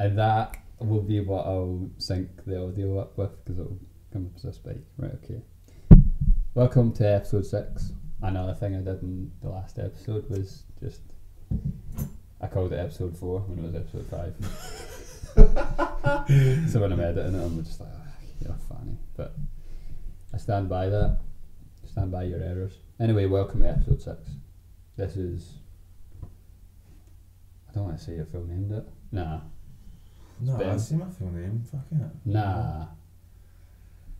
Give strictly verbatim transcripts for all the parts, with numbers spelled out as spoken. And that will be what I'll sync the audio up with, because it'll come up as a spike. Right, okay. Welcome to episode six. Another thing I did in the last episode was just, I called it episode four when it was episode five. So when I'm editing it, I'm just like, oh, you're funny. But I stand by that. Stand by your errors. Anyway, welcome to episode six. This is, I don't want to say your full name, did it? Nah. No, I see my full name, fucking it. Nah.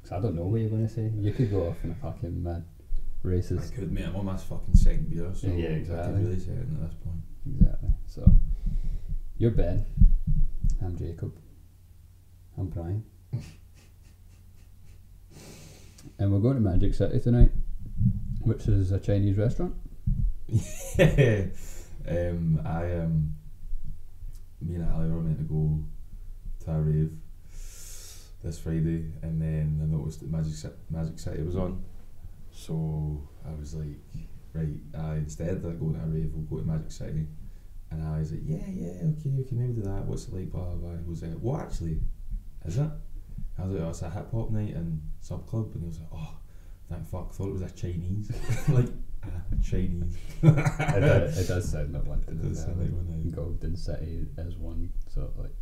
Because I don't know what you're going to say. You could go off in a fucking mad racist. I could, mate. I'm on my fucking second beer, so yeah, yeah, exactly. I could really say it at this point. Exactly. So, you're Ben. I'm Jacob. I'm Brian. And we're going to Magic City tonight, which is a Chinese restaurant. Yeah. Um, I um, me and Ali were meant to go to a rave this Friday, and then I noticed that Magic City, Magic City was on. So I was like, right, I, instead of going to a rave, we'll go to Magic City. And I was like, yeah, yeah, okay, okay, maybe do that. What's it like? Blah, blah, blah. He was like, what actually? Is it? I was like, oh, it's a hip hop night in Sub Club, and he was like, oh, thank fuck, I thought it was a Chinese. Like, a Chinese. it, does, it does sound like London. It does sound like one. Golden City is one, sort of like.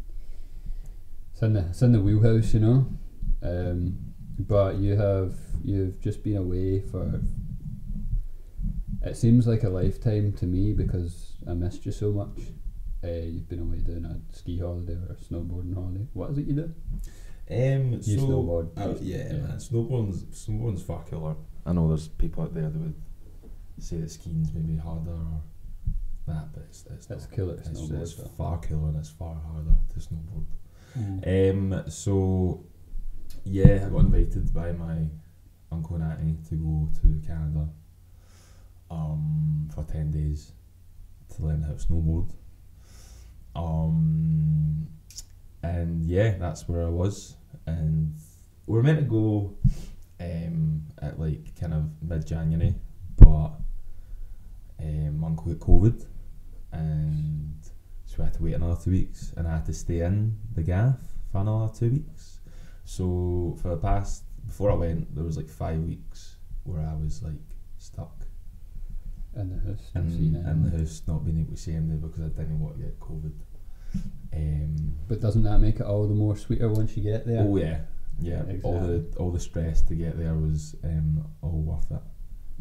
It's in the, it's in the wheelhouse, you know. Um, but you have, you've just been away for, it seems like a lifetime to me because I missed you so much. Uh, you've been away doing a ski holiday or a snowboarding holiday. What is it you do? Um, you so snowboard. Uh, yeah, yeah, man. Snowboarding's, snowboarding's far killer. I know there's people out there that would say that skiing's maybe harder or that, but it's it's that's killer. It's, snowboard, it's far killer and it's far harder to snowboard. Mm. Um, so yeah, I got invited by my uncle and auntie to go to Canada um for ten days to learn how to snowboard. Um, and yeah, that's where I was. And we were meant to go um, at like kind of mid-January, but um, my uncle got COVID, and so we had to wait another two weeks, and I had to stay in the gaff for another two weeks. So for the past, before I went, there was like five weeks where I was like stuck in the house, in, in the house, not being able to see anybody because I didn't want to get COVID. Um, but doesn't that make it all the more sweeter once you get there? Oh yeah, yeah. Exactly. All the all the stress to get there was um, all worth it.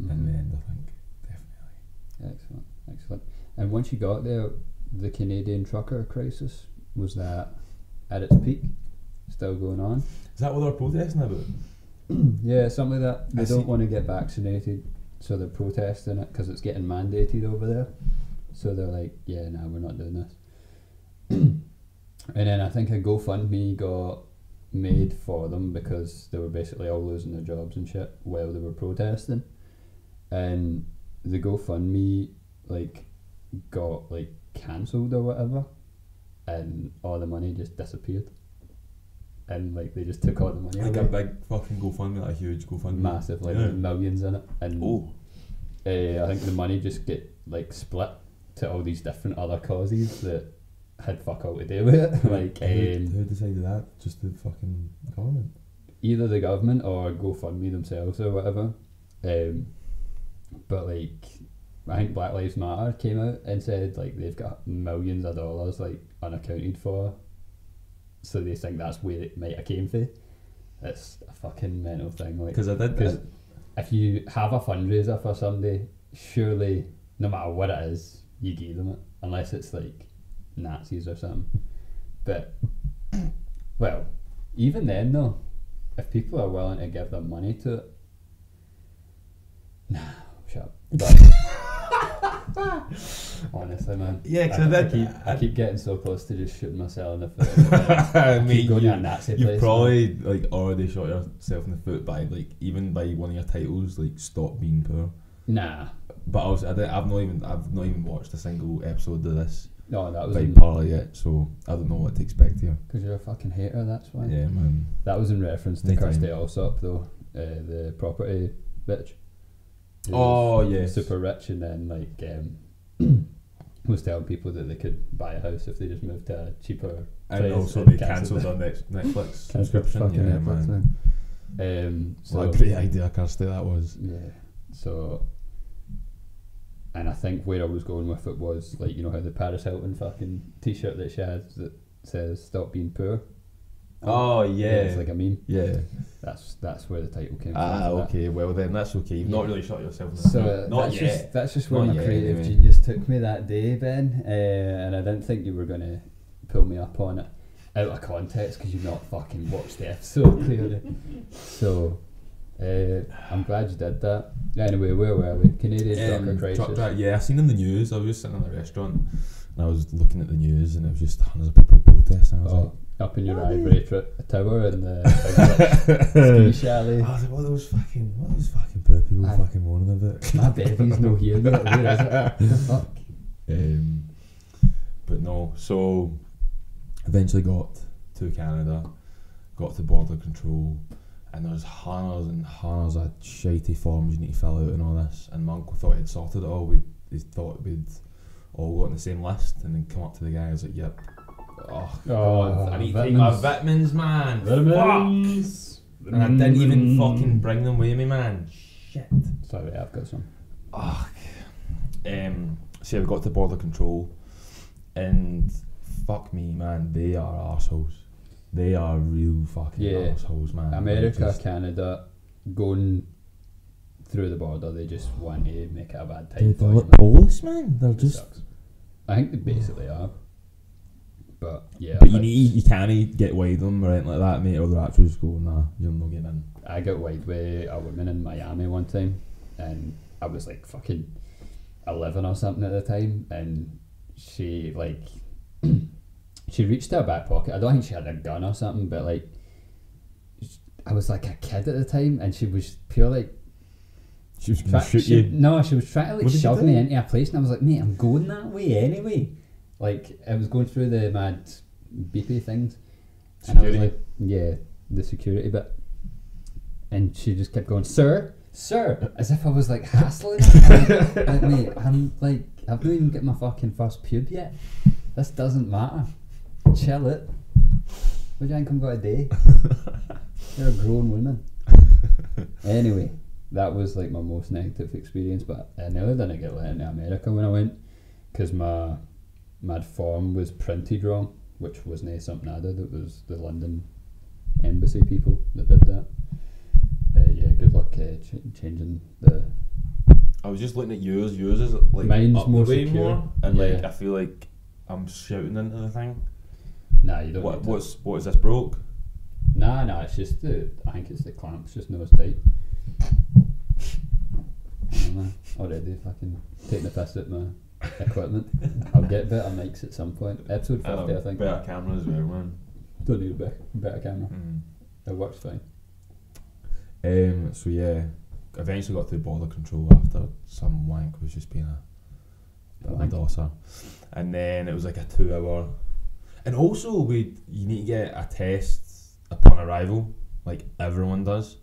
Mm-hmm. In the end, I think definitely. Excellent, excellent. And once you got there, the Canadian trucker crisis, was that at its peak? Still going on? Is that what they're protesting about? Yeah, something like that. They I don't see. want to get vaccinated, so they're protesting it because it's getting mandated over there. So they're like, yeah, no, nah, we're not doing this. And then I think a GoFundMe got made for them because they were basically all losing their jobs and shit while they were protesting, and the GoFundMe like got like cancelled or whatever, and all the money just disappeared, and like they just took all the money. Like away. A big fucking GoFundMe, like a huge GoFundMe, massive, like yeah. Millions in it, and oh, uh, I think the money just get like split to all these different other causes that had fuck all to do with it. Like, um, who, who decided that? Just the fucking government? Either the government or GoFundMe themselves or whatever. Um, but like, I think Black Lives Matter came out and said like they've got millions of dollars like unaccounted for, so they think that's where it might have came from. It's a fucking mental thing. Like, because I did. Cause if you have a fundraiser for somebody, surely no matter what it is, you give them it, unless it's like Nazis or something. But well, even then though, if people are willing to give their money to it, nah, shut up. But honestly, man, yeah, cause I, I, keep, I, I keep getting so close to just shooting myself in the foot. I mean, keep going you, to a Nazi you place, probably man. Like already shot yourself in the foot by like even by one of your titles, like Stop Being Poor. Nah, but also, I did, I've not even I've not even watched a single episode of this. No, that was in Parley yet, so I don't know what to expect here. Because you're a fucking hater, that's why. Yeah, man. That was in reference to Kirstie Allsop, though, uh, the property bitch. Oh, yes. Super rich, and then like um, was telling people that they could buy a house if they just moved to a cheaper place. And also and they cancelled their Netflix subscription. Fucking yeah, Netflix, man. man. Um, so, what a great idea, Kirstie, that was. Yeah. So, and I think where I was going with it was, like, you know how the Paris Hilton fucking t-shirt that she has that says "Stop being poor." Oh yeah, yeah, it's like I mean, yeah, that's that's where the title came ah, from. Ah, okay, that. Well then that's okay. You've yeah. not really shot yourself in the so uh, not that's yet. Just, that's just where not my yet, creative anyway. genius took me that day, Ben. Uh, and I didn't think you were gonna pull me up on it out of context because you've not fucking watched the episode clearly. So uh, I'm glad you did that. Anyway, where were we? Canadian um, trucker crisis. Truck yeah, I seen in the news. I was just sitting in a restaurant and I was looking at the news and it was just hundreds of people protesting. I was oh. like. Up in your oh, ivory yeah. tower and the big ski chalet. Oh, what are those fucking, what are those fucking poor people I, fucking moaning about? My baby's not here. Where is it? Who the fuck? Um, but no, so eventually got to Canada, got to border control, and there's hundreds and hundreds of shitey forms you need to fill out and all this. And Monk thought he'd sorted it all. We he thought we'd all got on the same list, and then come up to the guy. I was like, yep. Oh, God. Oh, I need to take my vitamins, man. Vitamins. Fuck. And I didn't even fucking bring them with me, man. Shit. Sorry, I've got some. Oh, um, so yeah, we got to border control, and fuck me, man, they are arseholes. They are real fucking yeah. arseholes, man. America, just, Canada, going through the border, they just want to make it a bad time. They're like police, man. They're just. Sucks. I think they basically are. But yeah, but you need you can't get wide them or anything like that, mate. Or they're actually just going, nah, you're not getting in. I got wide with a woman in Miami one time, and I was like fucking eleven or something at the time, and she like she reached her back pocket. I don't think she had a gun or something, but like I was like a kid at the time, and she was pure like. She was gonna shoot you. No, she was trying to like shove me into a place, and I was like, mate, I'm going that way anyway. Like, I was going through the mad beepy things. Security. And I was like, yeah, the security bit. And she just kept going, sir, sir, as if I was like hassling. Like, like, mate, I'm like, I've not even got my fucking first pub yet. This doesn't matter. Chill it. What do you think I'm going to do? You're a grown woman. Anyway, that was like my most negative experience, but I nearly didn't get let into America when I went, because my. Mad form was printed wrong, which wasn't something I did. It was the London embassy people that did that. Uh, yeah, good luck uh, ch changing the. I was just looking at yours. Yours is like mine's up more the way secure, more, and yeah. like I feel like I'm shouting into the thing. Nah, you don't. What what's what is this broke? Nah, nah, it's just the. I think it's the clamps just nose tight. Already fucking taking the piss at my. Equipment. I'll get better mics at some point. Episode fifty, I, I think. Better cameras, well, man. Don't need a better, better camera. Mm. It works fine. Um. So yeah, eventually got through border control after some wank was just being a, a dosser, and then it was like a two-hour. And also, we you need to get a test upon arrival, like everyone does,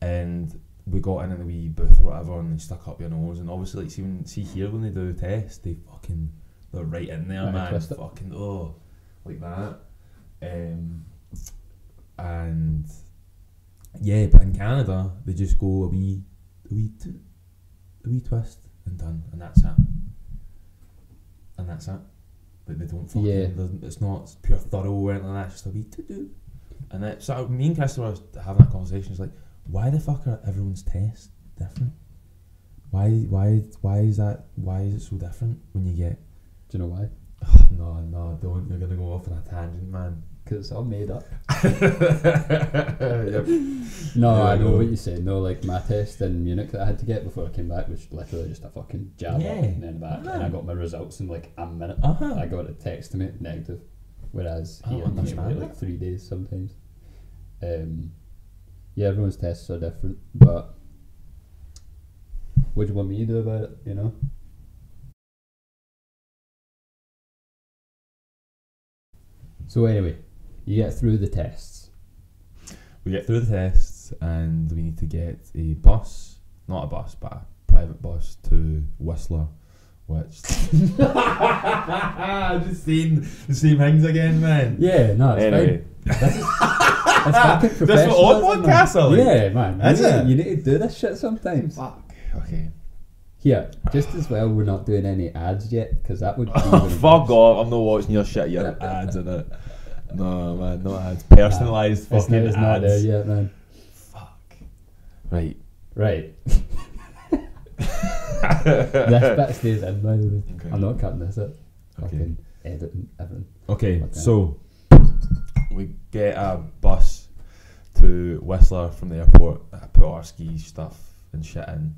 and. We got in in the wee booth or whatever, and they stuck up your nose, and obviously, like, see, when, see here when they do the test, they fucking they're right in there, right, man, fucking oh, like that. Um, and yeah, but in Canada, they just go a wee, a wee, a wee twist and done, and that's it, and that's it. Like they don't fucking, yeah. It's not it's pure thorough or anything like that. It's just a wee to do, and that. So me and Kirstie were having that conversation. It's like. Why the fuck are everyone's tests different? Why why why is that why is it so different when you get? Do you know why? Oh, no no don't you're gonna go off on a tangent, man. Because it's all made up. Yep. No, yeah, I know what you're saying. No, like my test in Munich that I had to get before I came back was literally just a fucking jab yeah. up and then back, uh-huh. and I got my results in like a minute. Uh-huh. I got a text to me negative, whereas here it took me like three days sometimes. Um. Yeah, everyone's tests are different, but what do you want me to do about it, you know? So anyway, you get through the tests. We get through the tests, and we need to get a bus, not a bus, but a private bus to Whistler, Which I've just seen the same things again, man. Yeah, no, it's anyway. Fine. This is that's fucking professional. This for all podcasts, like, yeah, man. Is you, it? Need, you need to do this shit sometimes. Fuck. Okay. Here, just as well, we're not doing any ads yet, because that would be. Oh, fuck off! I'm not watching your shit yet. Ads in it. No, man, no ads. Personalised nah, fucking it's not, ads. It's not there yet, man. Fuck. Right. Right. This bit stays in, by the way. Okay. I'm not cutting this out. Okay. Fucking editing everything. Okay, okay, so we get a bus to Whistler from the airport. I put our ski stuff and shit in.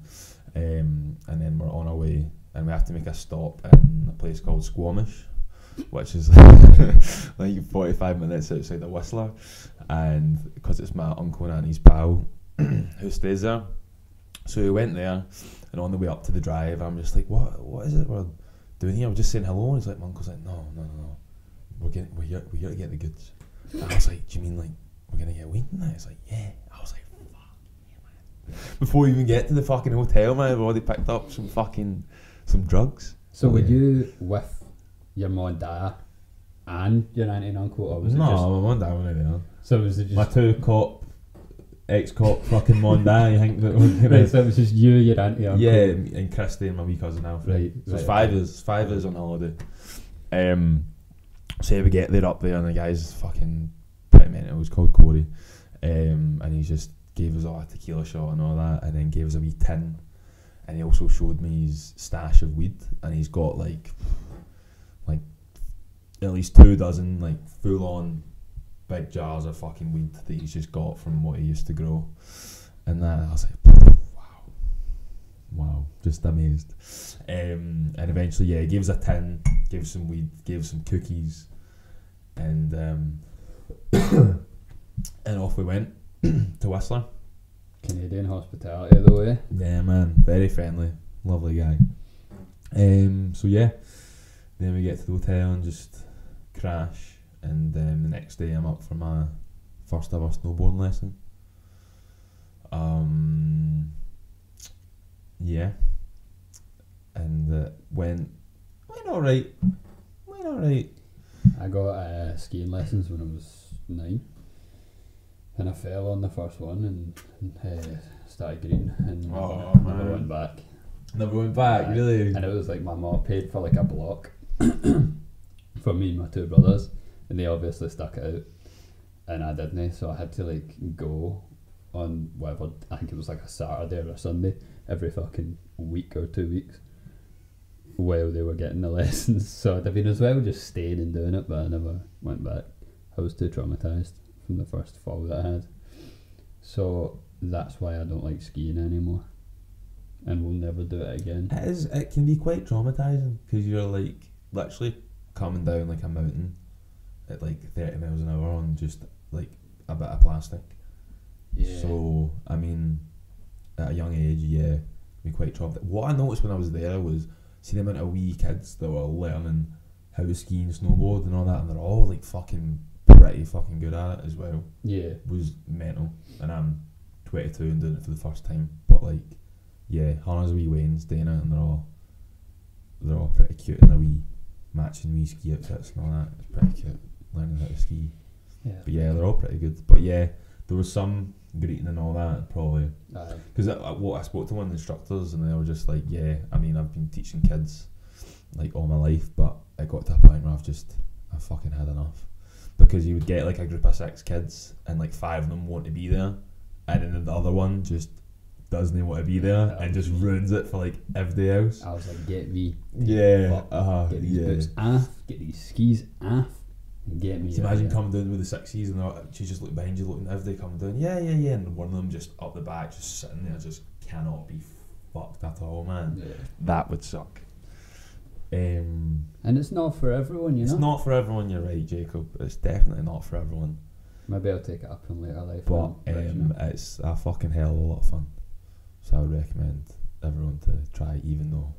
Um, and then we're on our way, and we have to make a stop in a place called Squamish, which is like forty-five minutes outside of Whistler, and because it's my uncle and auntie's pal who stays there, so we went there, and on the way up to the drive, I'm just like, what, what is it we're doing here? We're just saying hello, and he's like, my uncle's like, no, no, no, no, we're getting, we're here, we're here to get the goods. And I was like, do you mean like we're gonna get weed now? He's like, yeah. I was like, before we even get to the fucking hotel, man, I've already picked up some fucking some drugs. So oh, were yeah. you with your mum and dad and your auntie and uncle, or was no, it just my mum and dad weren't there? So was it just my two cop, ex cop, fucking mum and dad? You think that was right? So it was just you, your auntie, uncle, yeah, and Kirstie and my wee cousin Alfred. Right, so right, it's five years, right. five years on holiday. Um, so yeah, we get there up there, and the guy's fucking pretty mental. It was called Corey, um, and he's just. Gave us all a tequila shot and all that, and then gave us a wee tin, and he also showed me his stash of weed, and he's got like like at least two dozen like full on big jars of fucking weed that he's just got from what he used to grow, and that I was like, wow, wow, just amazed. Um, and eventually, yeah, he gave us a tin, gave us some weed, gave us some cookies, and um, and off we went. To Whistler. Canadian hospitality though, eh? Yeah, man, very friendly, lovely guy. Um, so yeah, then we get to the hotel and just crash, and um, the next day I'm up for my first ever snowboarding lesson. Um, yeah, and uh, went went alright, went alright. I got uh, skiing lessons when I was nine. And I fell on the first one and, and uh, started green and oh, never man. went back. Never went back, uh, really? And it was like my mum paid for like a block for me and my two brothers, and they obviously stuck it out, and I didn't, so I had to like go on whatever, I think it was like a Saturday or a Sunday, every fucking week or two weeks while they were getting the lessons. So I'd have been as well just staying and doing it, but I never went back. I was too traumatised. The first fall that I had, so that's why I don't like skiing anymore, and we'll never do it again. It is. It can be quite traumatizing because you're like literally coming down like a mountain at like thirty miles an hour on just like a bit of plastic. Yeah. So I mean, at a young age, yeah, be quite traumatic. What I noticed when I was there was see the amount of wee kids that were learning how to ski and snowboard and all that, and they're all like fucking. Pretty fucking good at it as well. Yeah, was mental, and I'm twenty-two and doing it for the first time. But like, yeah, Hannah's wee Wayne's doing it, and they're all they're all pretty cute in their wee matching wee ski outfits and all that. It's pretty cute learning how to ski. Yeah, but yeah, they're all pretty good. But yeah, there was some greeting and all that probably because uh, I, I, well, I spoke to one of the instructors, and they were just like, yeah, I mean, I've been teaching kids like all my life, but I got to a point where I've just I fucking had enough. Because you would get like a group of six kids, and like five of them want to be there, and then the other one just doesn't want to be there and just ruins it for like everybody else. I was like, get me, yeah, fuck, uh, get these yeah. boots off, get these skis off, and get me. So imagine yeah. coming down with the sixes, and she's just looking behind you, looking at everybody coming down, yeah, yeah, yeah, and one of them just up the back, just sitting there, just cannot be fucked at all, man. Yeah. That would suck. Um, and it's not for everyone, you know. It's not for everyone. You're right, Jacob. It's definitely not for everyone. Maybe I'll take it up in later life. But um, it's a fucking hell of a lot of fun. So I would recommend everyone to try, even though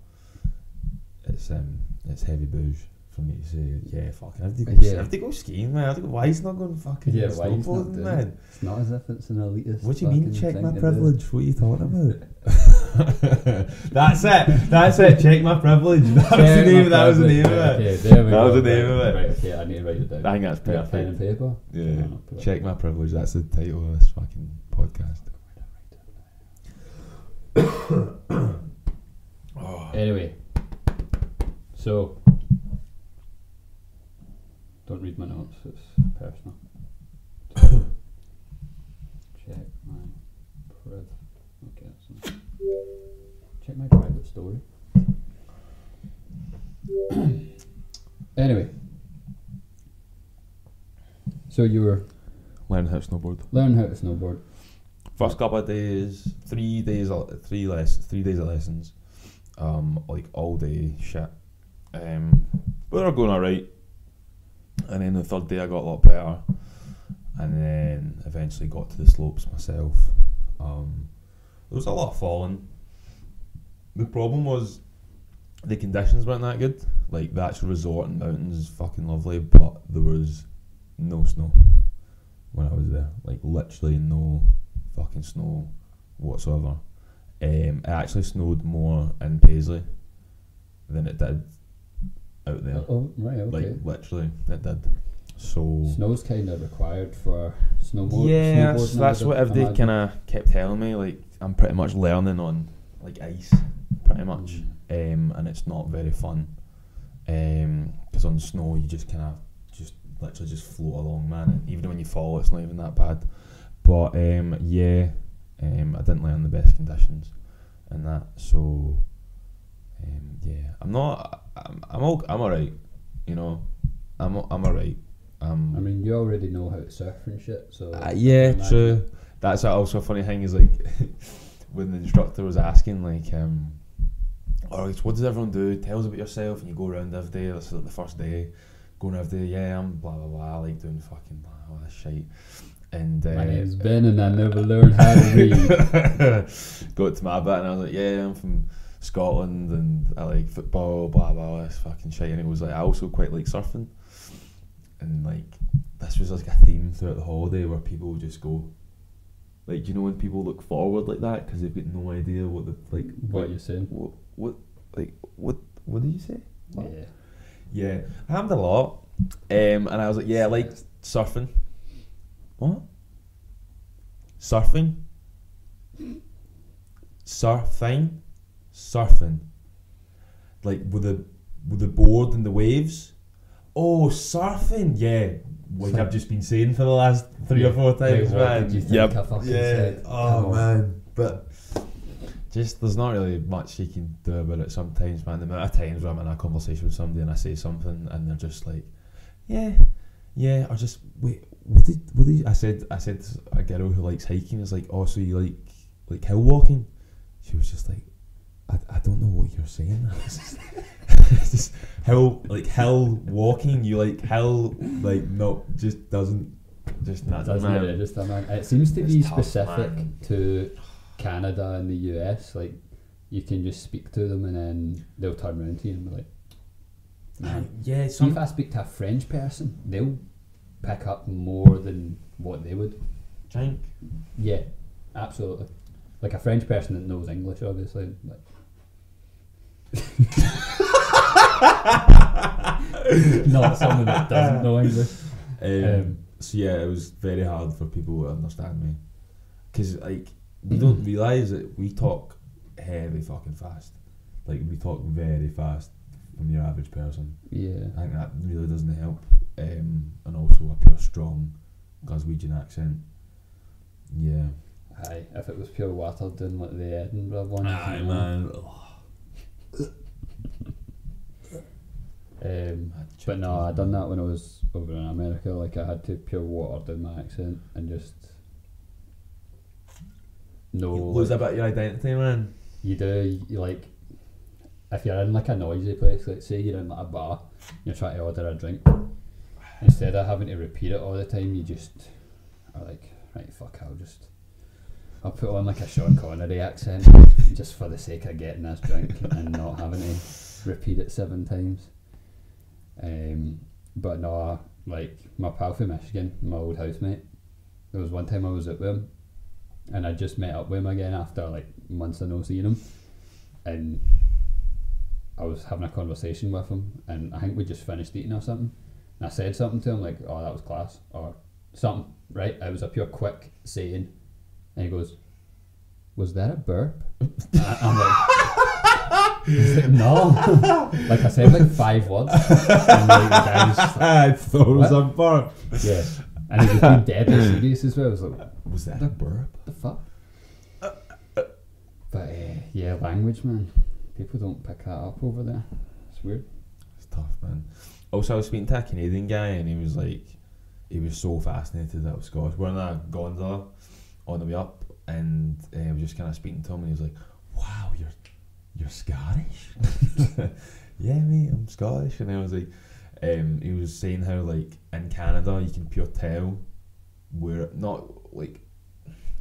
it's um it's heavy booze for me to say. Yeah, fucking. I have to go, yeah. I have to go skiing, man. I have to go, why he's not going fucking yeah, snowboarding, man? It? It's not as if it's an elitist. What do you mean? Check my privilege. What are you talking about? That's it. That's it. Check my privilege. That was the name. That was the name of it. That was the name of it. Right. Okay, I need to write it down. I think that's perfect. Pen and paper. Yeah. Oh, check my privilege. That's the title of this fucking podcast. Oh. Anyway, so don't read my notes. It's personal. Check my privilege. Okay. Check my private story. Anyway, so you were learn how to snowboard. Learn how to snowboard. First couple of days, three days, three less, three days of lessons, um, like all day shit. Um, but we were going alright, and then the third day I got a lot better, and then eventually got to the slopes myself. Um, there was a lot of falling. The problem was the conditions weren't that good. Like, the actual resort and mountains is fucking lovely, but there was no snow when I was there. Like, literally no fucking snow whatsoever. Um, it actually snowed more in Paisley than it did out there. Oh, right, okay. Like, literally, it did. So snow's kind of required for snowboard. Yeah, so that's what everybody kind of kept telling me. Like, I'm pretty much learning on, like, ice, pretty much. Mm. Um, and it's not very fun. Because um, on snow, you just kind of just literally just float along, man. And even when you fall, it's not even that bad. But um, yeah, um, I didn't learn the best conditions and that. So um, yeah, I'm not. I'm I'm, all, I'm alright. You know, I'm I'm alright. Um, I mean, you already know how to surf and shit. So uh, yeah, true. That's also a funny thing is like when the instructor was asking like, um, "All right, what does everyone do? Tell us about yourself." And you go around every day. That's like the first day, going every day. Yeah, I'm blah blah blah. I like doing fucking blah blah, blah shit. And uh, my name's Ben, and I never learned how to read. Got to my bit, and I was like, "Yeah, I'm from Scotland, and I like football, blah blah blah, this fucking shit." And it was like, I also quite like surfing. And like, this was like a theme throughout the holiday where people would just go, like, you know, when people look forward like that because they've got no idea what the like what, what you're saying. What, what like what what did you say? What? Yeah, yeah. I happened a lot, um, and I was like, yeah, I like surfing. What? Surfing. Surfing, surfing. Like with the with the board and the waves. Oh, surfing, yeah. Like I've just been saying for the last three yeah. or four times, like, man. Did you think yep. I fucking yeah. said? Oh, oh man, but just there's not really much you can do about it sometimes, man. The amount of times where I'm in a conversation with somebody and I say something and they're just like, yeah, yeah, or just wait, what did what did you? I said? I said to a girl who likes hiking is like, oh, so you like like hill walking? She was just like, I I don't know what you're saying. It's just hill, like hill walking. You like hill, like no, just doesn't, just not. Doesn't it, just it seems to it's be tough, specific man. To Canada and the U S. Like you can just speak to them and then they'll turn around to you and be like, man. Yeah. So if I speak to a French person, they'll pick up more than what they would. Think. Yeah, absolutely. Like a French person that knows English, obviously. Like. Not someone that doesn't know English. Um, um, so yeah, it was very hard for people to understand me because like we don't realise that we talk heavy fucking fast. Like we talk very fast from your average person. Yeah, I think that really doesn't help. Um, and also a pure strong Glaswegian accent. Yeah. Aye, if it was pure water doing like the Edinburgh one. Aye man. Um, but no, I done that when I was over in America. Like I had to pure water down my accent and just no. You lose like, a bit of your identity, man. You do. You like if you're in like a noisy place. Like say you're in like a bar, you're trying to order a drink. Instead of having to repeat it all the time, you just are like, right, fuck, I'll just I'll put on like a Sean Connery accent just for the sake of getting this drink and not having to repeat it seven times. Um, but no, like my pal from Michigan, my old housemate, there was one time I was out with him and I just met up with him again after like months of no seeing him, and I was having a conversation with him, and I think we just finished eating or something, and I said something to him like, oh, that was class, or something, right? It was a pure quick saying, and he goes, was that a burp? I, I'm like, he's like, no. Like I said like five words, and like, the guy was just like, I thought it was a burp. Yeah. And he was being deadly serious as well. I was like, was that a burp? What the fuck? Uh, uh, but uh, yeah, language, man. People don't pick that up over there. It's weird. It's tough, man. Also, I was speaking to a Canadian guy, and he was like, he was so fascinated that I was Scottish. We're in a gondola on the way up, and uh, I was just kind of speaking to him, and he was like, wow, you're you're Scottish? Yeah, mate, I'm Scottish. And I was like, Um, he was saying how, like, in Canada, you can pure tell where, not, like,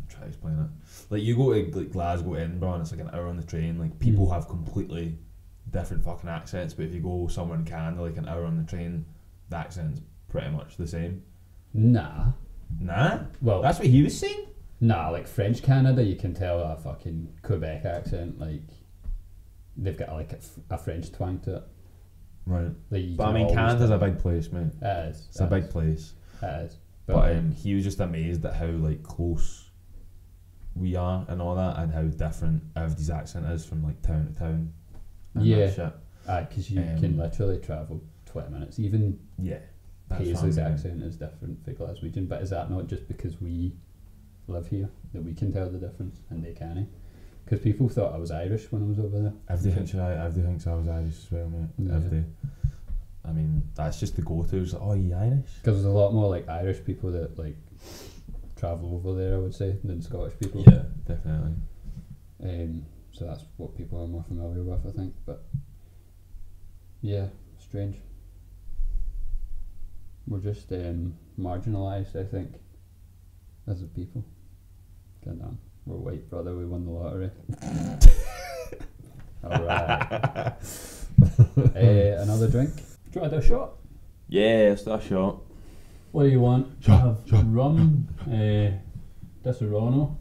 try to explain it. Like, you go to, like, Glasgow, Edinburgh, and it's, like, an hour on the train. Like, people mm. have completely different fucking accents, but if you go somewhere in Canada, like, an hour on the train, the accent's pretty much the same. Nah. Nah? Well, that's what he was saying? Nah, like, French Canada, you can tell a fucking Quebec accent, like, they've got, like, a, a French twang to it. Right, like, but I mean, Canada's a big place, mate. It is. It's it a big is. place. It is. But, but um, he was just amazed at how, like, close we are and all that, and how different everybody's accent is from, like, town to town. And yeah, because you um, can literally travel twenty minutes. Even yeah, Paisley's accent is different for Glaswegian, but is that not just because we live here that we can tell the difference and they can't? Because people thought I was Irish when I was over there. Everybody thinks I, everybody thinks I was Irish as well, mate. Yeah. Everybody. I mean, that's just the go-to. It's like, oh, you Irish? Because there's a lot more, like, Irish people that, like, travel over there, I would say, than Scottish people. Yeah, definitely. Um, so that's what people are more familiar with, I think. But, yeah, strange. We're just um, marginalised, I think, as a people. Get down. We're white, brother, we won the lottery. Alright. uh, another drink? Do you want to do a shot? Yeah, let's do a shot. What do you want? Shot, I have shot. Rum, uh, Disaronno.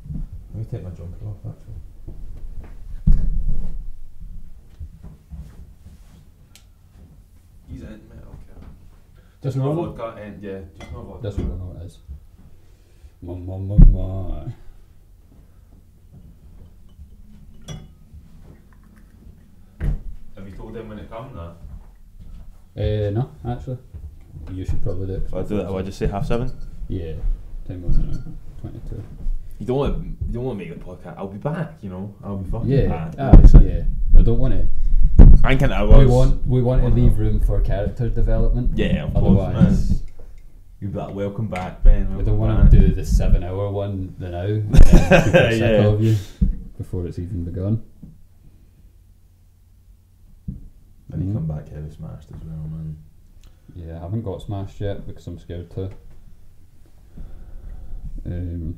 Let me take my jumper off, actually. He's in, mate, okay. Disaronno? Vodka and, yeah, just no vodka. Disaronno it is. Mum, mum, mum, mum. Them when it comes, no? Uh, no, actually. You should probably do it. I'll do that. I'll just say half seven? Yeah. Time was twenty-two. You don't want to, you don't want to make the podcast. I'll be back, you know. I'll be fucking yeah, back. Uh, yeah, I don't want to. I think an hour. We want, we want to leave room for character development. Yeah, of course, man. You'll be like, welcome back, Ben. We don't want to do the seven hour one the now. Uh, super sick yeah. of you before it's even begun. And you come back heavy smashed as well, man. Yeah, I haven't got smashed yet because I'm scared to. Um,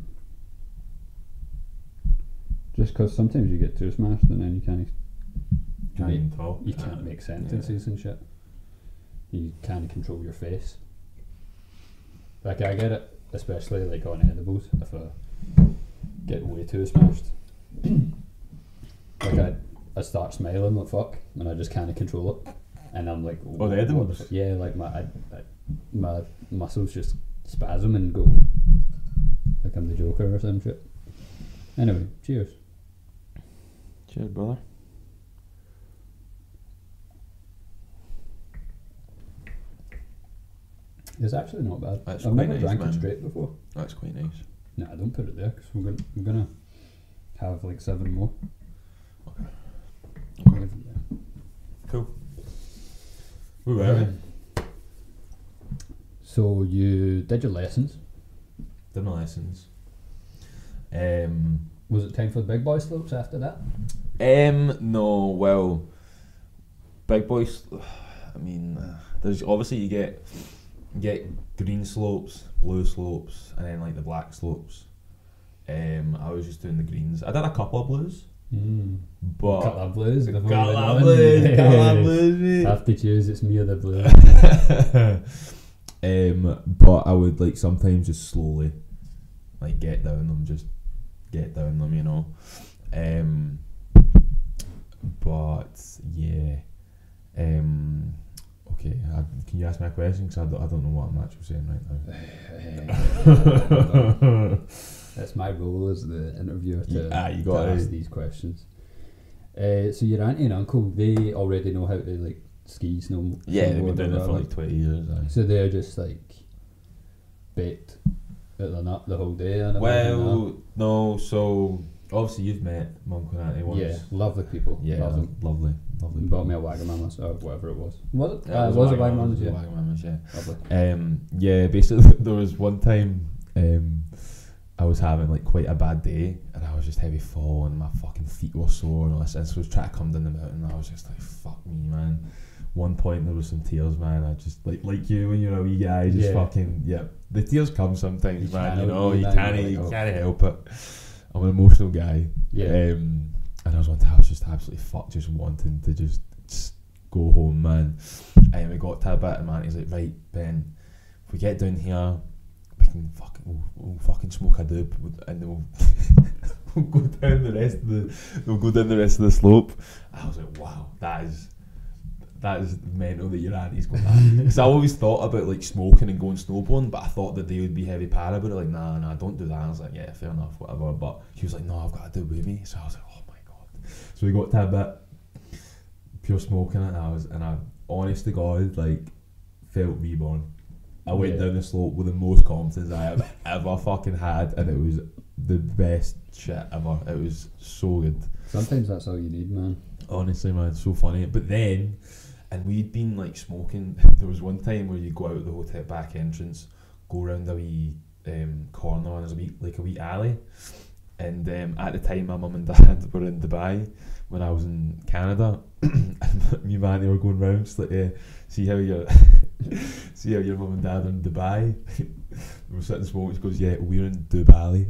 just because sometimes you get too smashed and then you can't. Can't make, even talk. You can't make sentences yeah. and shit. You can't control your face. Like, I get it, especially like on edibles, if I get way too smashed. Like, I. I start smiling like fuck, and I just can't control it, and I'm like, oh, oh the edibles. Yeah, like my I, I, my muscles just spasm and go like I'm the Joker or some shit. Anyway, cheers. Cheers, brother. It's actually not bad. That's I've never nice, drank man. it straight before. That's quite nice. Nah, don't put it there because we're gonna we're gonna have like seven more. Okay. Okay. Cool. We were. Um, so you did your lessons. Did my lessons. Um, was it time for the big boy slopes after that? Um, no. Well, big boy. Sl- I mean, uh, there's obviously you get you get green slopes, blue slopes, and then like the black slopes. Um, I was just doing the greens. I did a couple of blues. Mm. But cut that blues, cut that blues, cut that blues, mate. I have to choose, it's me or the blue. um, but I would like sometimes just slowly, like get down them, just get down them, you know. Um, but yeah, um, okay. I, can you ask my question? Because I don't, I don't know what I'm actually saying right now. That's my role as the interviewer to, yeah, you got to ask these questions. Uh, so your auntie and uncle, they already know how to like ski, snow. Yeah, they've been doing it for like twenty years. Aye. So they're just like bet that they're not the whole day. And well, no. So obviously you've met mum and auntie once. Yeah, lovely people. Yeah, lovely, lovely. lovely bought me a Wagamamas or whatever it was. Was it? Yeah, uh, it was a Wagamamas. Yeah, Wagamamas. Yeah. Lovely. Um, yeah. Basically, there was one time. Um, I was having like quite a bad day and I was just heavy falling, my fucking feet were sore and all this, and so I was trying to come down the mountain and I was just like, fuck me, man. One point there was some tears, man. I just like like you when you're a wee guy, just yeah. fucking yeah. The tears come sometimes, you man, you know, you can't you can't like, oh. help it. I'm an emotional guy. Yeah. Um, and I was one time I was just absolutely fucked, just wanting to just, just go home, man. And we got to a bit and man, he's like, right, Ben, if we get down here, we can fucking we'll, we'll fucking smoke a doob and then we'll, we'll go down the rest of the we'll go down the rest of the slope. I was like, wow, that is that is mental that your auntie's going that. Because I always thought about like smoking and going snowboarding, but I thought that they would be heavy para about it. Like, nah, nah, don't do that. I was like, yeah, fair enough, whatever. But she was like, no, I've got a doob with me. So I was like, oh my god. So we got to a bit pure smoking, and I was and I honest to god like felt reborn. I went yeah. down the slope with the most confidence I have ever fucking had, and it was the best shit ever. It was so good. Sometimes that's all you need, man. Honestly, man, it's so funny. But then, and we'd been like smoking. There was one time where you go out the hotel back entrance, go round a wee um, corner, and there's a wee like a wee alley. And um, at the time, my mum and dad were in Dubai when I was in Canada. And me and Manny were going round, just like, yeah, see how you're, see how your mum and dad are in Dubai. We were sitting smoking, she goes, yeah, we're in Dubai.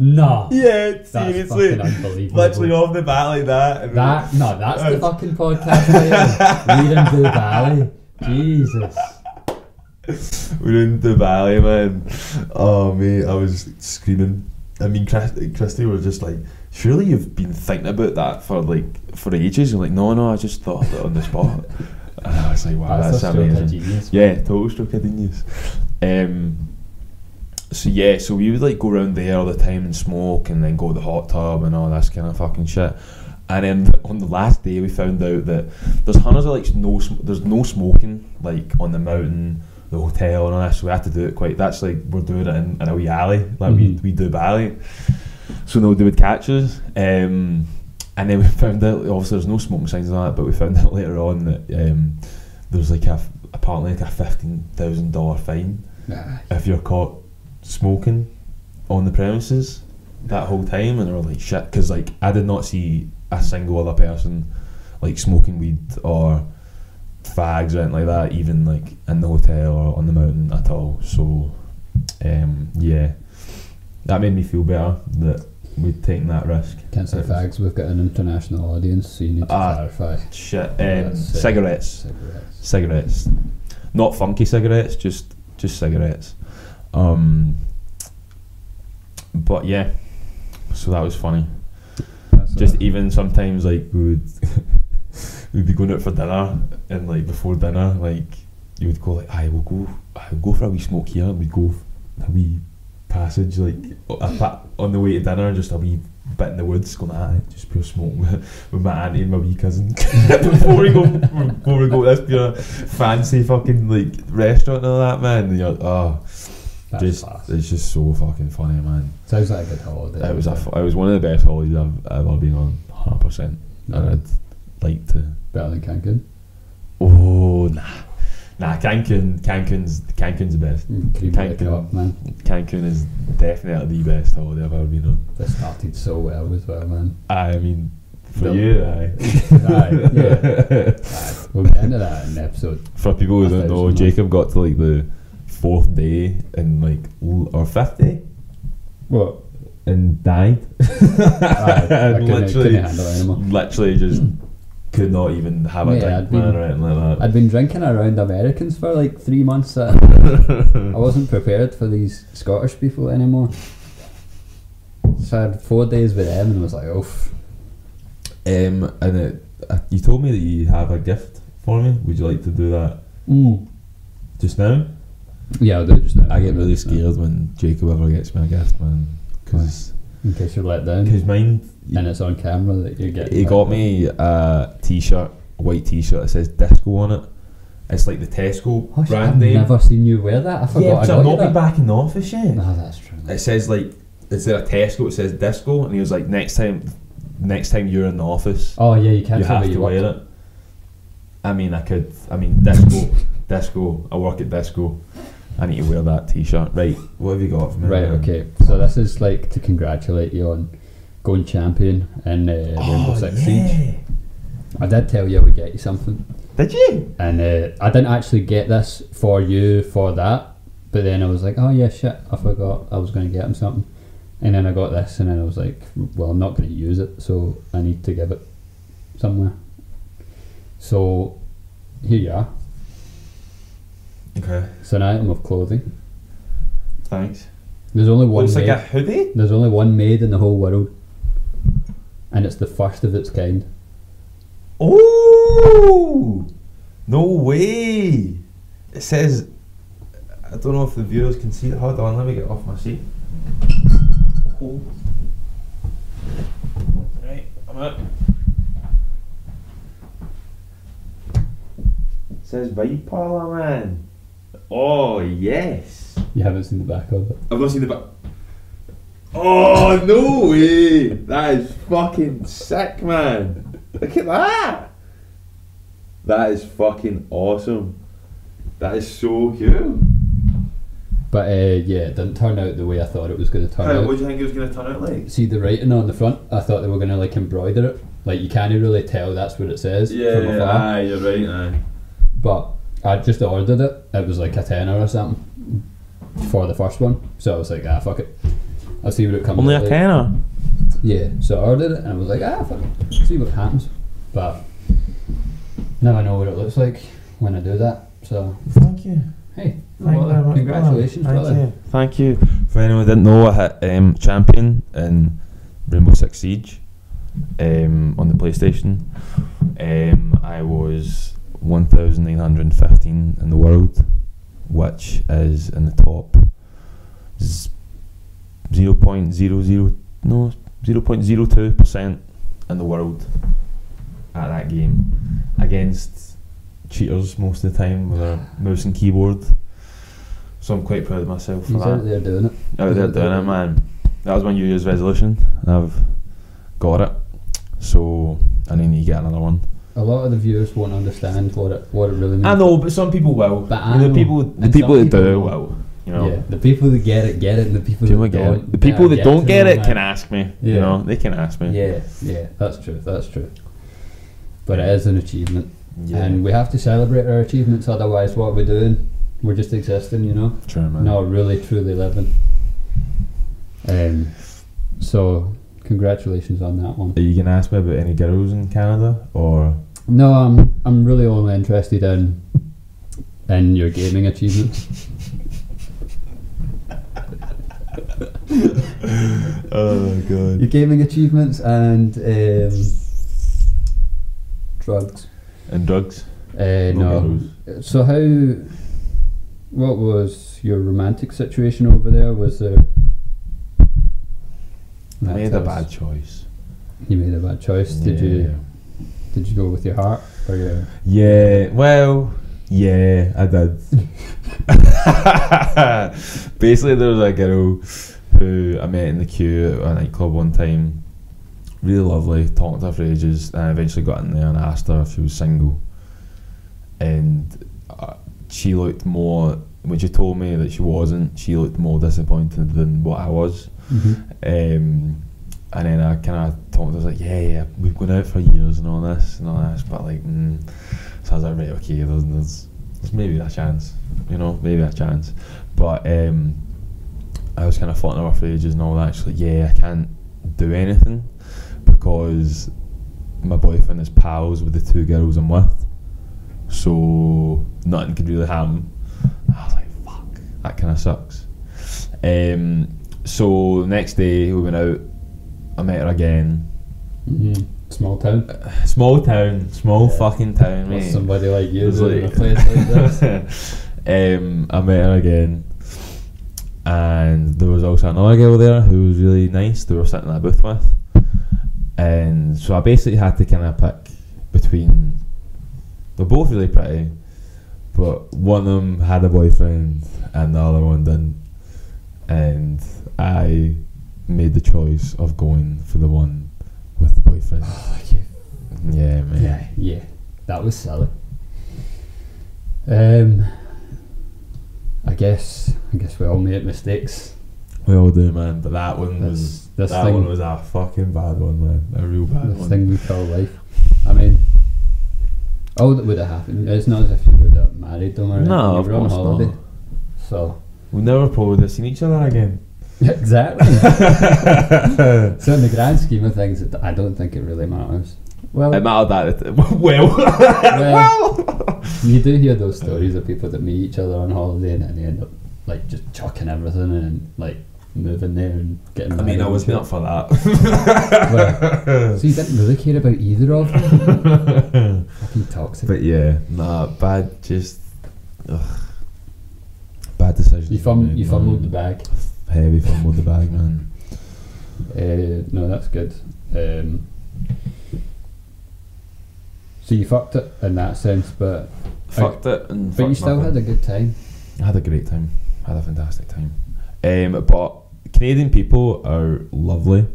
Nah. Yeah, that's seriously. Unbelievable. Literally off the bat like that. And that we were, no, that's uh, the fucking podcast. We're in Dubai. Jesus. We're in the valley, man. Oh mate, I was screaming. I mean, Kirstie was just like, surely you've been thinking about that for like for ages. And like, no, no, I just thought of it on the spot. And I was like, wow, that's, that's amazing. Genius, yeah, total stroke of genius. Um, so yeah, so we would like go around there all the time and smoke, and then go to the hot tub and all that kind of fucking shit. And then on the last day, we found out that there's hundreds of like no, there's no smoking like on the mountain. The hotel and all that, so we had to do it quite. That's like we're doing it in, in a wee alley, like mm-hmm. we we do alley. So nobody would catch us. Um, and then we found out obviously there's no smoking signs and all that, but we found out later on that um, there was like a apparently like a fifteen thousand dollar fine nah. if you're caught smoking on the premises that whole time. And they were like shit, because like I did not see a single other person like smoking weed or fags or anything like that, even like in the hotel or on the mountain at all. So um, yeah, that made me feel better that we'd taken that risk. Can't say fags, we've got an international audience, so you need to ah, clarify shit. Um, cigarettes. cigarettes cigarettes not funky cigarettes, just just cigarettes. Um, but yeah, so that was funny. That's just even sometimes like we would we'd be going out for dinner, and like before dinner, like you would go like, "I will go, I will go for a wee smoke here." And we'd go a wee passage, like a on the way to dinner, just a wee bit in the woods, going at it, just pure smoke with, with my auntie and my wee cousin before we go, before we go to this pure fancy fucking like restaurant and all that, man. And you're oh, that's just class. It's just so fucking funny, man. Sounds like a good holiday. It was a, it was one of the best holidays I've, I've ever been on, one hundred percent. And I'd like to. Better than Cancun? Oh nah, nah. Cancun, Cancun's Cancun's the best. Mm, Cancun, up, man. Cancun is definitely the best holiday I've ever been on. That started so well as well, man. I mean, for Don't, you, aye. aye, yeah. Aye. We'll get into that in the episode. For people who don't know, Jacob got to like the fourth day and like or fifth day. What? And died. Aye, and I literally, handle it anymore. literally just. Could not even have Mate, a drink, I'd been, man, or anything like that. I'd been drinking around Americans for like three months. I wasn't prepared for these Scottish people anymore. So I had four days with them and was like, oof. Um, and it, uh, you told me that you have a gift for me. Would you like to do that mm. just now? Yeah, I'll do it just now. I get really scared when Jacob ever gets me a gift, man. Cause in case you're let down. Because mine... And it's on camera that you get. He got me a t-shirt, a white t-shirt that says Disco on it. It's like the Tesco oh, brand I've name. I've never seen you wear that. I forgot. Yeah, because I've not been back in the office yet. No, that's true. It says like, is there a Tesco? It says Disco, and he was like, next time, next time you're in the office. Oh yeah, you can't. You have to wear it. I mean, I could. I mean, Disco, Disco. I work at Disco. I need to wear that T-shirt. Right. What have you got for me? Right. Then? Okay. So this is like to congratulate you on going champion in uh, oh, Rainbow Six yeah. Siege. I did tell you I would get you something. Did you? And uh, I didn't actually get this for you for that, but then I was like, oh yeah, shit, I forgot I was going to get him something. And then I got this, and then I was like, well, I'm not going to use it, so I need to give it somewhere. So here you are. Okay. It's an item of clothing. Thanks. There's only one. Looks made. Like a hoodie? There's only one made in the whole world, and it's the first of its kind. Oh no way! It says, I don't know if the viewers can see it. Hold on, let me get off my seat. Oh. Right, I'm up. It says Vibe Parlour, man. Oh yes. You haven't seen the back of it. I've not seen the back. Oh no way! That is fucking sick, man. Look at that! That is fucking awesome. That is so cool. But uh, yeah, it didn't turn out the way I thought it was going to turn out. What do you think it was going to turn out like? See the writing on the front? I thought they were going to like embroider it. Like you can't really tell that's what it says. Yeah, from yeah aye, you're right, aye. But I just ordered it. It was like a tenner or something for the first one. So I was like, ah, fuck it. I'll see what it comes out. Only a tenner? Like. Yeah, so I ordered it and I was like, ah, fuck it, see what happens. But now I know what it looks like when I do that, so. Thank you. Hey, thank well, you congratulations, brother. Thank you. Thank you. For anyone who didn't know, I hit um, champion in Rainbow Six Siege um, on the PlayStation. Um, I was one thousand nine hundred fifteen in the world, which is in the top zero point zero zero, no, zero point zero two percent in the world at that game against cheaters most of the time with a mouse and keyboard, so I'm quite proud of myself for He's that. Out there doing it. Out there doing it, man. That was my New Year's resolution. I've got it, so I need to get another one. A lot of the viewers won't understand what it what it really means. I know, but some people will. But I the know. people, the people, people that do will. will. You know? Yeah, the people that get it get it, and the people do that don't get it. The people that don't get it can ask me. Yeah. You know, they can ask me. Yeah, yeah, that's true. That's true. But it is an achievement, yeah. And we have to celebrate our achievements. Otherwise, what are we doing? We're just existing, you know. True, man. Not really, truly living. Um. So, congratulations on that one. Are you gonna ask me about any girls in Canada or? No, I'm. I'm really only interested in in your gaming achievements. Oh god! Your gaming achievements and um, drugs. And drugs. Uh, no. Girls. So how? What was your romantic situation over there? Was there? I made a bad choice. You made a bad choice. Did yeah. you? Did you go with your heart or your? Yeah. Well. Yeah, I did. Basically, there was a girl who I met in the queue at a nightclub one time. Really lovely, talked to her for ages, and I eventually got in there and asked her if she was single. And uh, she looked more, when she told me that she wasn't, she looked more disappointed than what I was. Mm-hmm. um, and then I kind of talked to her, like, yeah, yeah, we've gone out for years and all this and all this, but like, mm. So I was like, right, okay, there's, there's, there's maybe a chance, you know, maybe a chance. But um, I was kind of floating over for ages and all that. She's like, yeah, I can't do anything because my boyfriend is pals with the two girls I'm with, so nothing could really happen. I was like, fuck, that kind of sucks. Um, so the next day we went out met her again. Mm-hmm. Small town. Uh, small town. Small yeah. fucking town, mate. Somebody like you is like in a place like this. um, I met her again. And there was also another girl there who was really nice. They were sitting in a booth with. And so I basically had to kind of pick between... They're both really pretty, but one of them had a boyfriend and the other one didn't. And I made the choice of going for the one with the boyfriend. Oh, yeah. Yeah, man. Yeah, yeah. That was silly. Um, I guess, I guess we all made mistakes. We all do, man. But that one this, was this that thing, one was a fucking bad one, man. A real bad this one. This thing we call life. I mean, all that would have happened. It's not as if you would have married them or anything. No, of course not. So we never probably would have seen each other again. Exactly. So in the grand scheme of things, I don't think it really matters. Well, it mattered that it, well, well. You do hear those stories of people that meet each other on holiday and then they end up like just chucking everything and like moving there and getting. I mean, I wasn't up for that. Well, so you didn't really care about either of them. Fucking toxic. But yeah, nah, bad, just ugh, bad decision. You fum, made, you fumbled the bag. Heavy fumbled the bag, man. Uh, no, that's good. Um, so you fucked it in that sense, but fucked I, it, and but fucked you still nothing. Had a good time. I had a great time. I had a fantastic time. Um, but Canadian people are lovely,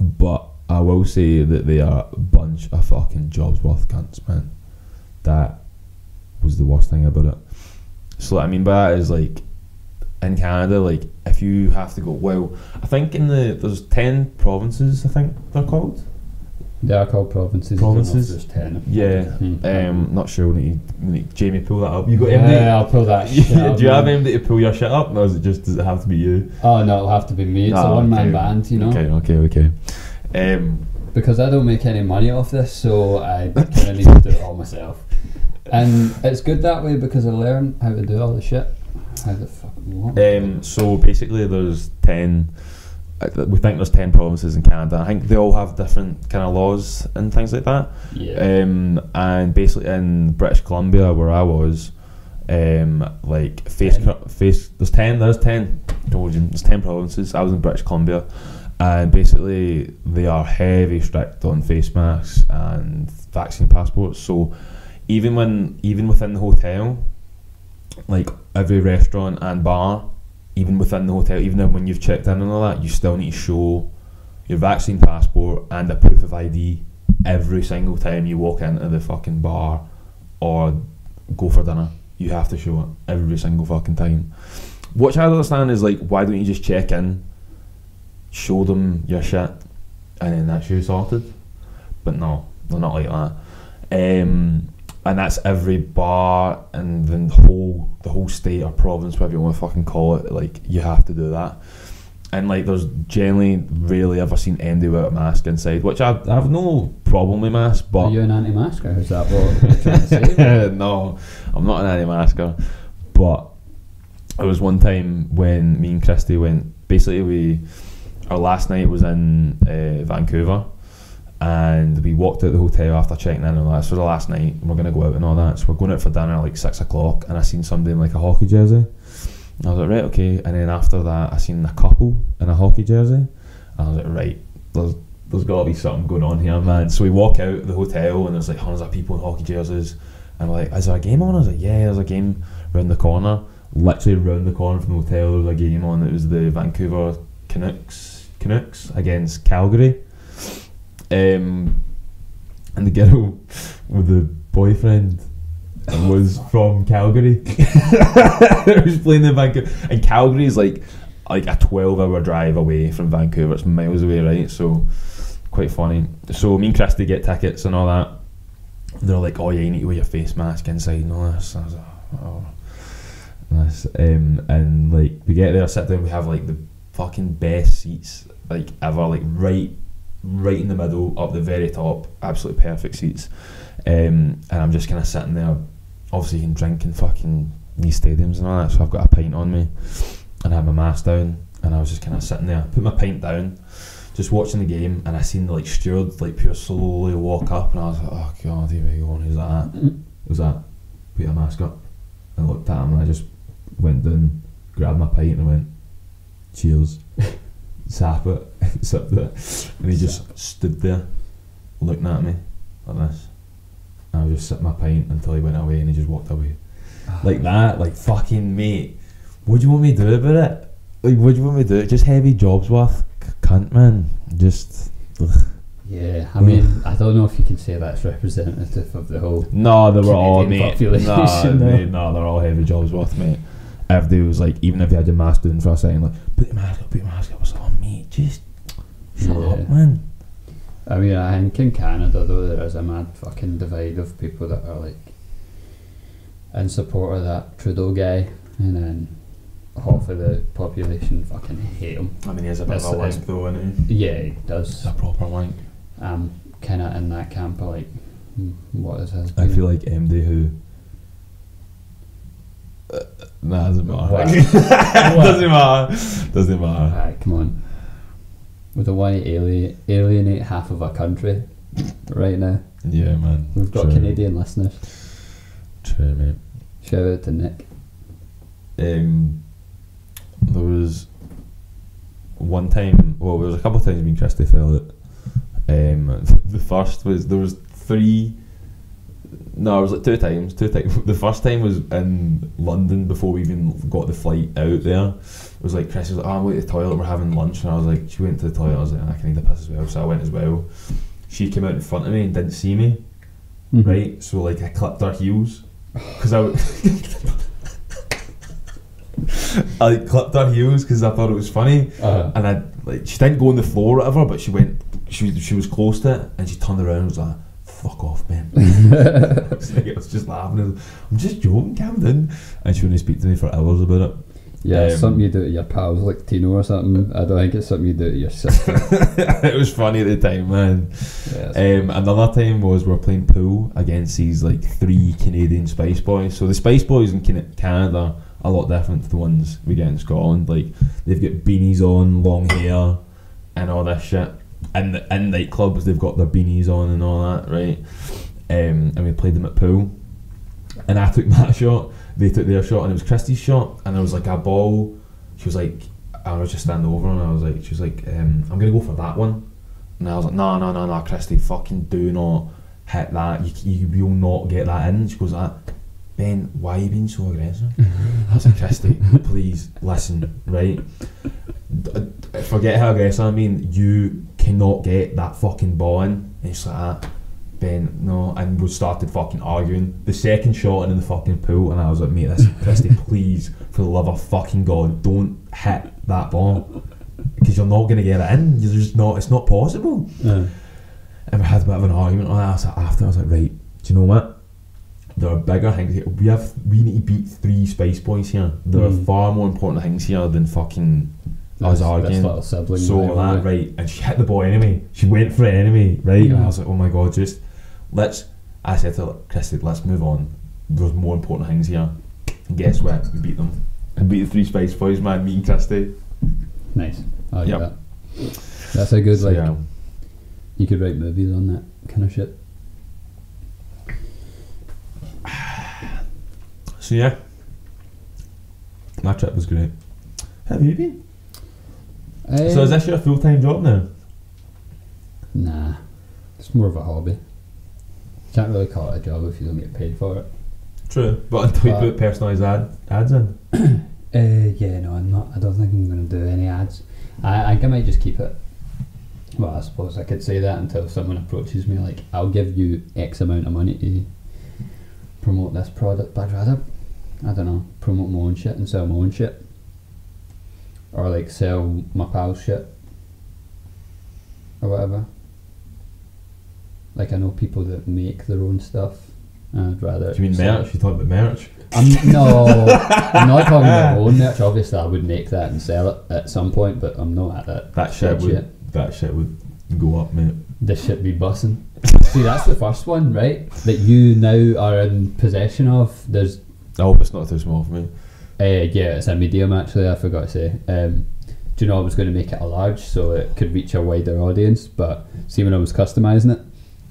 but I will say that they are a bunch of fucking jobs worth cunts, man. That was the worst thing about it. So what I mean by that is, like, in Canada, like, if you have to go, well, I think in the, there's ten provinces, I think they're called. They are called provinces. Provinces. There's ten. Yeah. Mm-hmm. Um, not sure. We need, we need Jamie, pull that up. You got M D? Yeah, I'll pull that shit up. Do you have M D to pull your shit up? Or is it just, does it have to be you? Oh, no, it'll have to be me. It's no, a one-man okay. band, you know? Okay, okay, okay. Um, because I don't make any money off this, so I kind of need to do it all myself. And it's good that way because I learn how to do all the shit. How the fuck what? Um, so basically there's ten... We think there's ten provinces in Canada. I think they all have different kind of laws and things like that. Yeah. Um, and basically in British Columbia, where I was, um, like face cu- face. There's ten. There's ten. Told you. There's ten provinces. I was in British Columbia, and basically they are heavy strict on face masks and vaccine passports. So even when, even within the hotel, like every restaurant and bar. Even within the hotel, even when you've checked in and all that, you still need to show your vaccine passport and a proof of I D every single time you walk into the fucking bar or go for dinner. You have to show it every single fucking time. What I understand is, like, why don't you just check in, show them your shit, and then that's you sorted? But no, they're not like that. Um, and that's every bar and then the whole the whole state or province, whatever you want to fucking call it, like, you have to do that. And, like, there's generally rarely ever seen anybody without a mask inside, which I, I have no problem with masks, but... Are you an anti-masker? Is that what you're trying to say? No, I'm not an anti-masker, but there was one time when me and Kirstie went, basically we, our last night was in uh, Vancouver, and we walked out the hotel after checking in and all that. This was the last night, and we're going to go out and all that. So we're going out for dinner at like six o'clock, and I seen somebody in like a hockey jersey. And I was like, right, okay. And then after that, I seen a couple in a hockey jersey. And I was like, right, there's, there's got to be something going on here, man. So we walk out of the hotel, and there's like hundreds of people in hockey jerseys. And we're like, is there a game on? I was like, yeah, there's a game round the corner. Literally round the corner from the hotel, there was a game on. It was the Vancouver Canucks, Canucks against Calgary. Um, and the girl with the boyfriend was from Calgary. It was playing in Vancouver, and Calgary is like like a twelve hour drive away from Vancouver. It's miles away, right? So quite funny. So me and Kirstie get tickets and all that. They're like, oh yeah, you need to wear your face mask inside and all this. I was like, oh, this. Um, and like we get there, sit down, we have like the fucking best seats like ever, like right right in the middle, up the very top, absolutely perfect seats. Um, and I'm just kind of sitting there. Obviously you can drink in fucking these stadiums and all that, so I've got a pint on me, and I had my mask down, and I was just kind of sitting there. I put my pint down, just watching the game, and I seen like Steward like pure slowly walk up, and I was like, oh god, here we go, who's that? Who's that? Put your mask up. And I looked at him, and I just went down, grabbed my pint, and went, cheers. Zap it, zip it. And he just Zap. stood there, looking at me like this. And I was just sipped my pint until he went away, and he just walked away. Like that, like fucking mate. What do you want me to do about it? Like, what do you want me to do? Just heavy jobs worth, cunt man. Just. Ugh. Yeah, I mean, I don't know if you can say that's representative of the whole. No, they were all mate. No, mate. No, they're all heavy jobs worth, mate. If they was like, even if you had your mask down for a second, like put your mask up, put your mask up, what's on, mate? Just shut yeah. up, man. I mean, I think in Canada though, there is a mad fucking divide of people that are like in support of that Trudeau guy, and then half of the population fucking hate him. I mean, he is a bit it's, of a wank though, isn't he? Yeah, he does. It's a proper wank. I'm kind of in that camp of like, what is his I name? feel like M D who... Uh, nah, doesn't matter. doesn't matter. Doesn't matter. Alright, come on. We don't want to alien, alienate half of our country right now. Yeah, man. We've got True. Canadian listeners. True, mate. Shout out to Nick. Um, there was one time, well, there was a couple of times me and Kirstie fell out. Um, the first was, there was three, no, it was like two times, two times. The first time was in London before we even got the flight out there. It was like, Kirstie was like, oh, I'm going to the toilet, we're having lunch. And I was like, she went to the toilet, I was like, I can need a piss as well. So I went as well. She came out in front of me and didn't see me, mm-hmm. right? So like, I clipped her heels, because I w- I like, clipped her heels because I thought it was funny, uh-huh. and I like she didn't go on the floor or whatever, but she went, she she was close to it, and she turned around and was like, "Fuck off, man!" I, was like, I was just laughing. I was like, I'm just joking, Camden, and she wouldn't speak to me for hours about it. Yeah, um, it's something you do to your pals like Tino or something. I don't think it's something you do to your sister. It was funny at the time, man. Yeah, um, another time was we were playing pool against these like three Canadian Spice Boys. So the Spice Boys in Canada. A lot different to the ones we get in Scotland. Like they've got beanies on, long hair, and all this shit. And in, in nightclubs, they've got their beanies on and all that, right? Um, and we played them at pool. And I took my shot, they took their shot, and it was Kirstie's shot. And there was like a ball. She was like, I was just standing over, and I was like, she was like, um, I'm gonna go for that one. And I was like, no, no, no, no, Kirstie, fucking do not hit that. You, you will not get that in. She goes that. Ben, why are you being so aggressive? I was like, Kirstie, please listen, right? D- forget how aggressive I mean, you cannot get that fucking ball in. And she's like, ah, Ben, no. And we started fucking arguing. The second shot in the fucking pool, and I was like, mate, this, Kirstie, please, for the love of fucking God, don't hit that ball. Because you're not going to get it in. You're just not, it's not possible. No. And we had a bit of an argument on that. I was like, after, I was like, right, do you know what? There are bigger things. We have we need to beat three Spice Boys here. There mm. are far more important things here than fucking us arguing. Sibling so that right, right. right, and she hit the boy anyway. She went for it anyway, right? Yeah. And I was like, oh my god, just let's. I said to her, Kirstie, let's move on. There's more important things here. And guess what? We beat them. I beat the three Spice Boys, man. Me and Kirstie. Nice. I yep. that. That's a good like. So, yeah. You could write movies on that kind of shit. So yeah, my trip was great. How have you been? Uh, so is this your full-time job now? Nah, it's more of a hobby. Can't really call it a job if you don't get paid for it. True, but until but, you put personalised ad, ads in. uh, yeah, no, I'm not. I don't think I'm going to do any ads. I, I think I might just keep it. Well, I suppose I could say that until someone approaches me like, I'll give you X amount of money to promote this product, but I'd rather I don't know, promote my own shit and sell my own shit. Or like sell my pal's shit. Or whatever. Like I know people that make their own stuff. And I'd rather... Do you mean merch? You talking about merch? I'm, no, I'm not talking about my own merch. Obviously I would make that and sell it at some point, but I'm not at that. That shit, shit would shit. That shit would go up, mate. This shit be bussing. See, that's the first one, right? That you now are in possession of. There's... I hope it's not too small for me. Uh, yeah, it's a medium actually, I forgot to say. Um, do you know I was going to make it a large so it could reach a wider audience, but see when I was customizing it,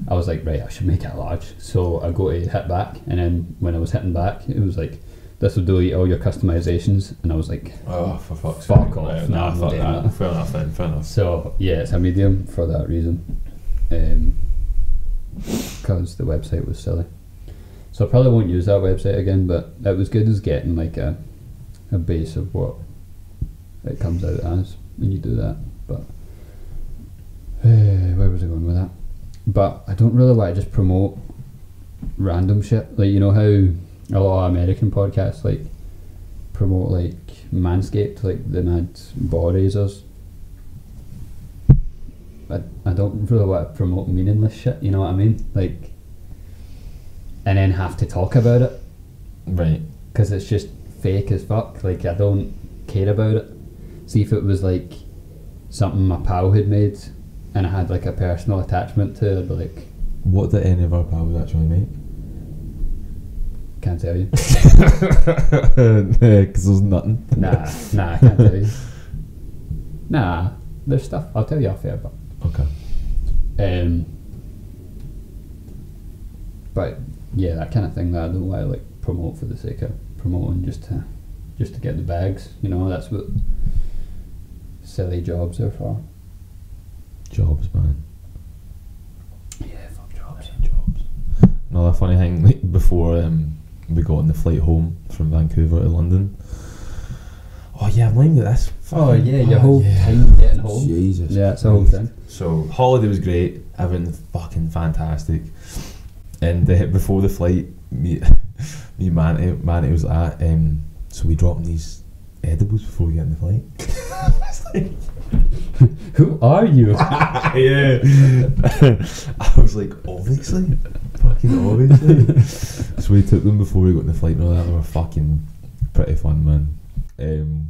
I was like, right, I should make it a large. So I go to hit back, and then when I was hitting back, it was like, this will delete all your customizations, and I was like, oh, for fuck's sake, fuck off. No, I thought that. Fair enough then, fair enough. So yeah, it's a medium for that reason, um, because the website was silly. So I probably won't use that website again, but it was good as getting like a a base of what it comes out as when you do that. But uh, where was I going with that? But I don't really like to just promote random shit. Like, you know how a lot of American podcasts like promote like Manscaped, like the mad body razors. I, I don't really like to promote meaningless shit, you know what I mean? Like, and then have to talk about it. Right. Because it's just fake as fuck. Like, I don't care about it. See, if it was like something my pal had made and I had like a personal attachment to it, I'd be like, what did any of our pals actually make? Can't tell you. Because there's nothing. Nah, nah, I can't tell you. Nah, there's stuff. I'll tell you off air, but. Okay. Um. But yeah, that kind of thing that I don't like, like promote for the sake of promoting just to just to get the bags. You know, that's what silly jobs are for. Jobs, man. Yeah, fuck jobs. Jobs. Another funny thing, like, before um, we got on the flight home from Vancouver to London. Oh yeah, I'm lying with this. Oh yeah, your whole yeah. time getting home. Jesus. Yeah, it's the whole thing. So holiday was great. Everything fucking fantastic. And uh, before the flight, me, me, Manty, Manty was at. Um, so we dropped these edibles before we get on the flight. It's like, who are you? Yeah, I was like, obviously, fucking obviously. So we took them before we got on the flight and all that. They were fucking pretty fun, man. Um,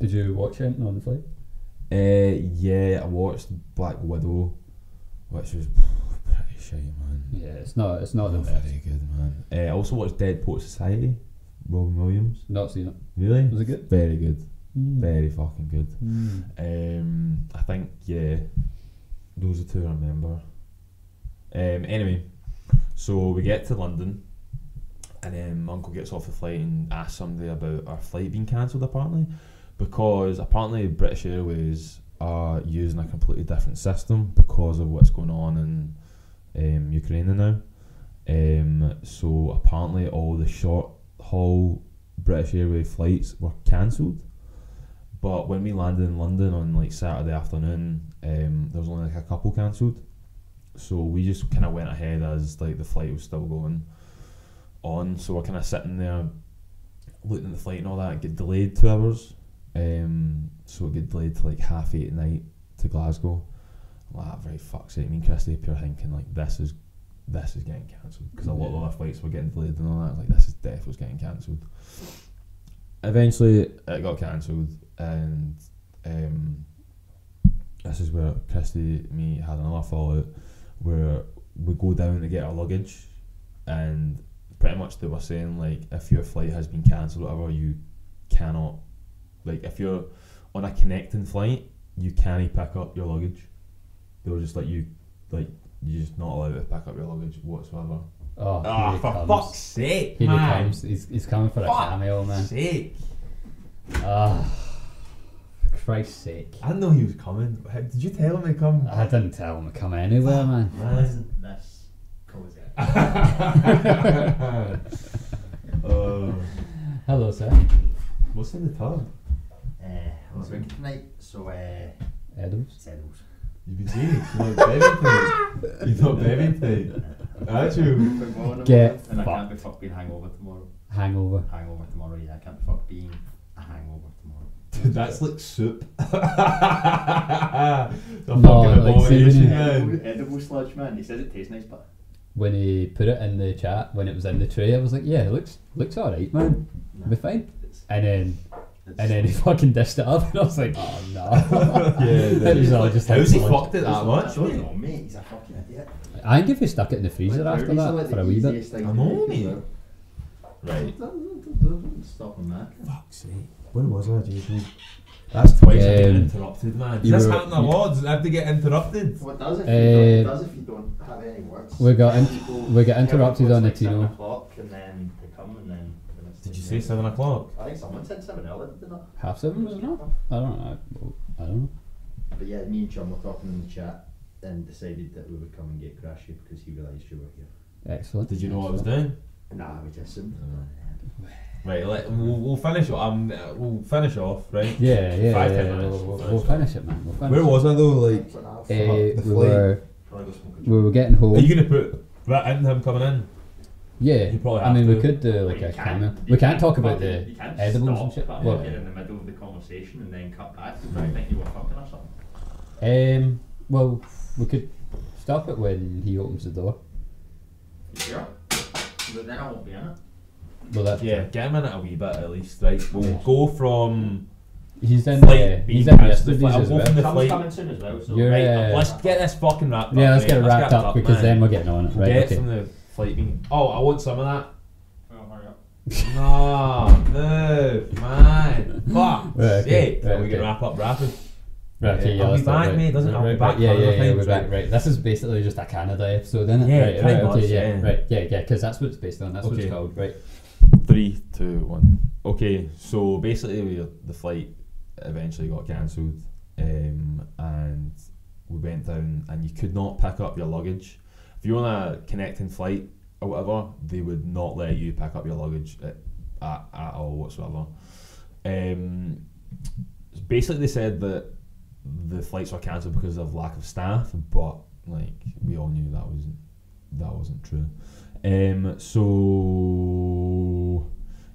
Did you watch it on the flight? Uh, yeah, I watched Black Widow, which was. Shite, man. Yeah, it's not it's not, not the best. Very good, man. Uh, I also watched Dead Poets Society, Robin Williams. Not seen it. Really? Was it good? Very good. Mm. Very fucking good. Mm. Um, I think, yeah, those are two I remember. Um, anyway, so we get to London, and then my uncle gets off the flight and asks somebody about our flight being cancelled, apparently, because apparently British Airways are using a completely different system because of what's going on in Um, Ukraine now, um, so apparently all the short haul British Airways flights were cancelled. But when we landed in London on like Saturday afternoon, um, there was only like a couple cancelled, so we just kind of went ahead as like the flight was still going on. So we're kind of sitting there looking at the flight and all that. It got delayed two hours, um, so it got delayed to like half eight at night to Glasgow. Like, very fuck's sake, I mean, Kirstie, if you're thinking like this is this is getting cancelled, because a lot of other flights were getting delayed and all that, like this is death was getting cancelled. Eventually it got cancelled, and um, this is where Kirstie and me had another fallout where we go down to get our luggage, and pretty much they were saying like, if your flight has been cancelled or whatever, you cannot, like if you're on a connecting flight, you can't pick up your luggage. They were just like, you, like you're just not allowed to pick up your luggage whatsoever. Oh, oh for comes. fuck's sake, here man! He comes. He's, he's coming for fuck a cameo, man. Sake. Oh, for Christ's sake! I didn't know he was coming. Did you tell him to come? I didn't tell him to come anywhere, man. It wasn't this cozy. uh, Hello, sir. What's in the tub? Uh, I was drinking tonight, so uh, edibles. Edibles. You've been doing it, you're not baby plate. You're not baby plate. Aren't you? Get And I can't be fucked being hangover tomorrow. Hangover. Hangover tomorrow, yeah. I can't be fucked being a hangover tomorrow. Dude, that's like soup. The no, like edible, edible sludge, man. He says it tastes nice, but... When he put it in the chat, when it was in the tray, I was like, yeah, it looks, looks alright, man. Nah. We're fine. It's, and then... And then he fucking dished it up, and I was like, oh no. Yeah, was all just how's he fucked it that much? No, mate, he's a fucking idiot. I think if he stuck it in the freezer like, after that like for a wee bit. I know, mate. Right. Don't stop on that. Fuck's sake. When was I? That's twice um, I've been interrupted, man. This happened a lot. I have to get interrupted. What does it? Uh, does if you don't have any words? We got in, we got interrupted on the Tino. Like o'clock and then they come and then. Did you say seven o'clock? I think someone said seven earlier, didn't it? Half seven was it not? I don't know. I don't know. But yeah, me and John were talking in the chat and decided that we would come and get Crashy because he realised you were here. Excellent. Did you know Excellent. what I was doing? Nah, we just didn't. Uh, Right, let, we'll, we'll finish off, um, we'll finish off, right? Yeah, yeah, Five, yeah, ten yeah, minutes. We'll, we'll, we'll finish it, man. We'll finish Where it. was I though, like, uh, the we, were, we were getting home. Are you going to put that in him coming in? Yeah, you probably have I mean, to. we could do, like, well, a camera. We can't, can't talk about the edibles and shit. Well, you're in the middle of the conversation and then cut back, because I think you were fucking or something. Um, well, we could stop it when he opens the door. Yeah, but then I won't be in it. Well, that's yeah, true. Get him in it a wee bit at least, right? We'll yeah. go from he's in flight B to flight. I'll go well. from the flight. coming soon as well, so You're, right, uh, let's get this fucking wrapped yeah, up. Yeah, let's mate. get it wrapped let's up, up because man. then we're getting on it, right? Get okay. from the flight being, oh, I want some of that. Oh, hurry up. No, no, man. Fuck, right, shit. Okay. Right, okay. We can wrap up rapid. Right, okay, yeah, I'll be back, mate, doesn't it? I'll be back. Yeah, yeah, yeah, we're back, right. This is basically just a Canada episode, isn't it? Yeah, right, yeah. Right, yeah, yeah, because that's what it's based on, that's what it's called, right? Three, two, one. Okay, so basically we, the flight eventually got cancelled, um, and we went down and you could not pick up your luggage. If you're on a connecting flight or whatever, they would not let you pick up your luggage at, at, at all whatsoever. Um, basically they said that the flights were cancelled because of lack of staff, but like we all knew that wasn't, that wasn't true. Um, so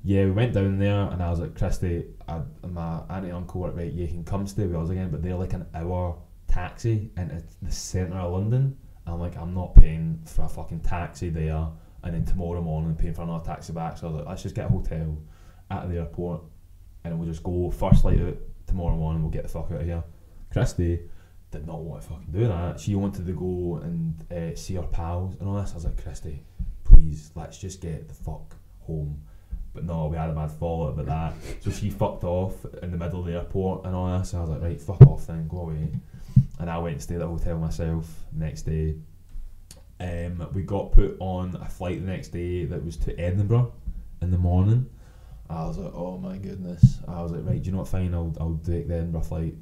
yeah, we went down there and I was like, Kirstie, I, my auntie and uncle were like, right, you can come stay with us again, but they're like an hour taxi into the centre of London. I'm like, I'm not paying for a fucking taxi there and then tomorrow morning paying for another taxi back. So I was like, let's just get a hotel at the airport and we'll just go first flight out tomorrow morning, we'll get the fuck out of here. Kirstie did not want to fucking do that. She wanted to go and uh, see her pals and all this. I was like, Kirstie, please, let's just get the fuck home. But no, we had a mad fallout about that. So she fucked off in the middle of the airport and all that. So I was like, right, fuck off then, go away. And I went and stayed at a hotel myself the next day. Um, we got put on a flight the next day that was to Edinburgh in the morning. I was like, oh my goodness. I was like, right, do you know what, fine, I'll, I'll take the Edinburgh flight.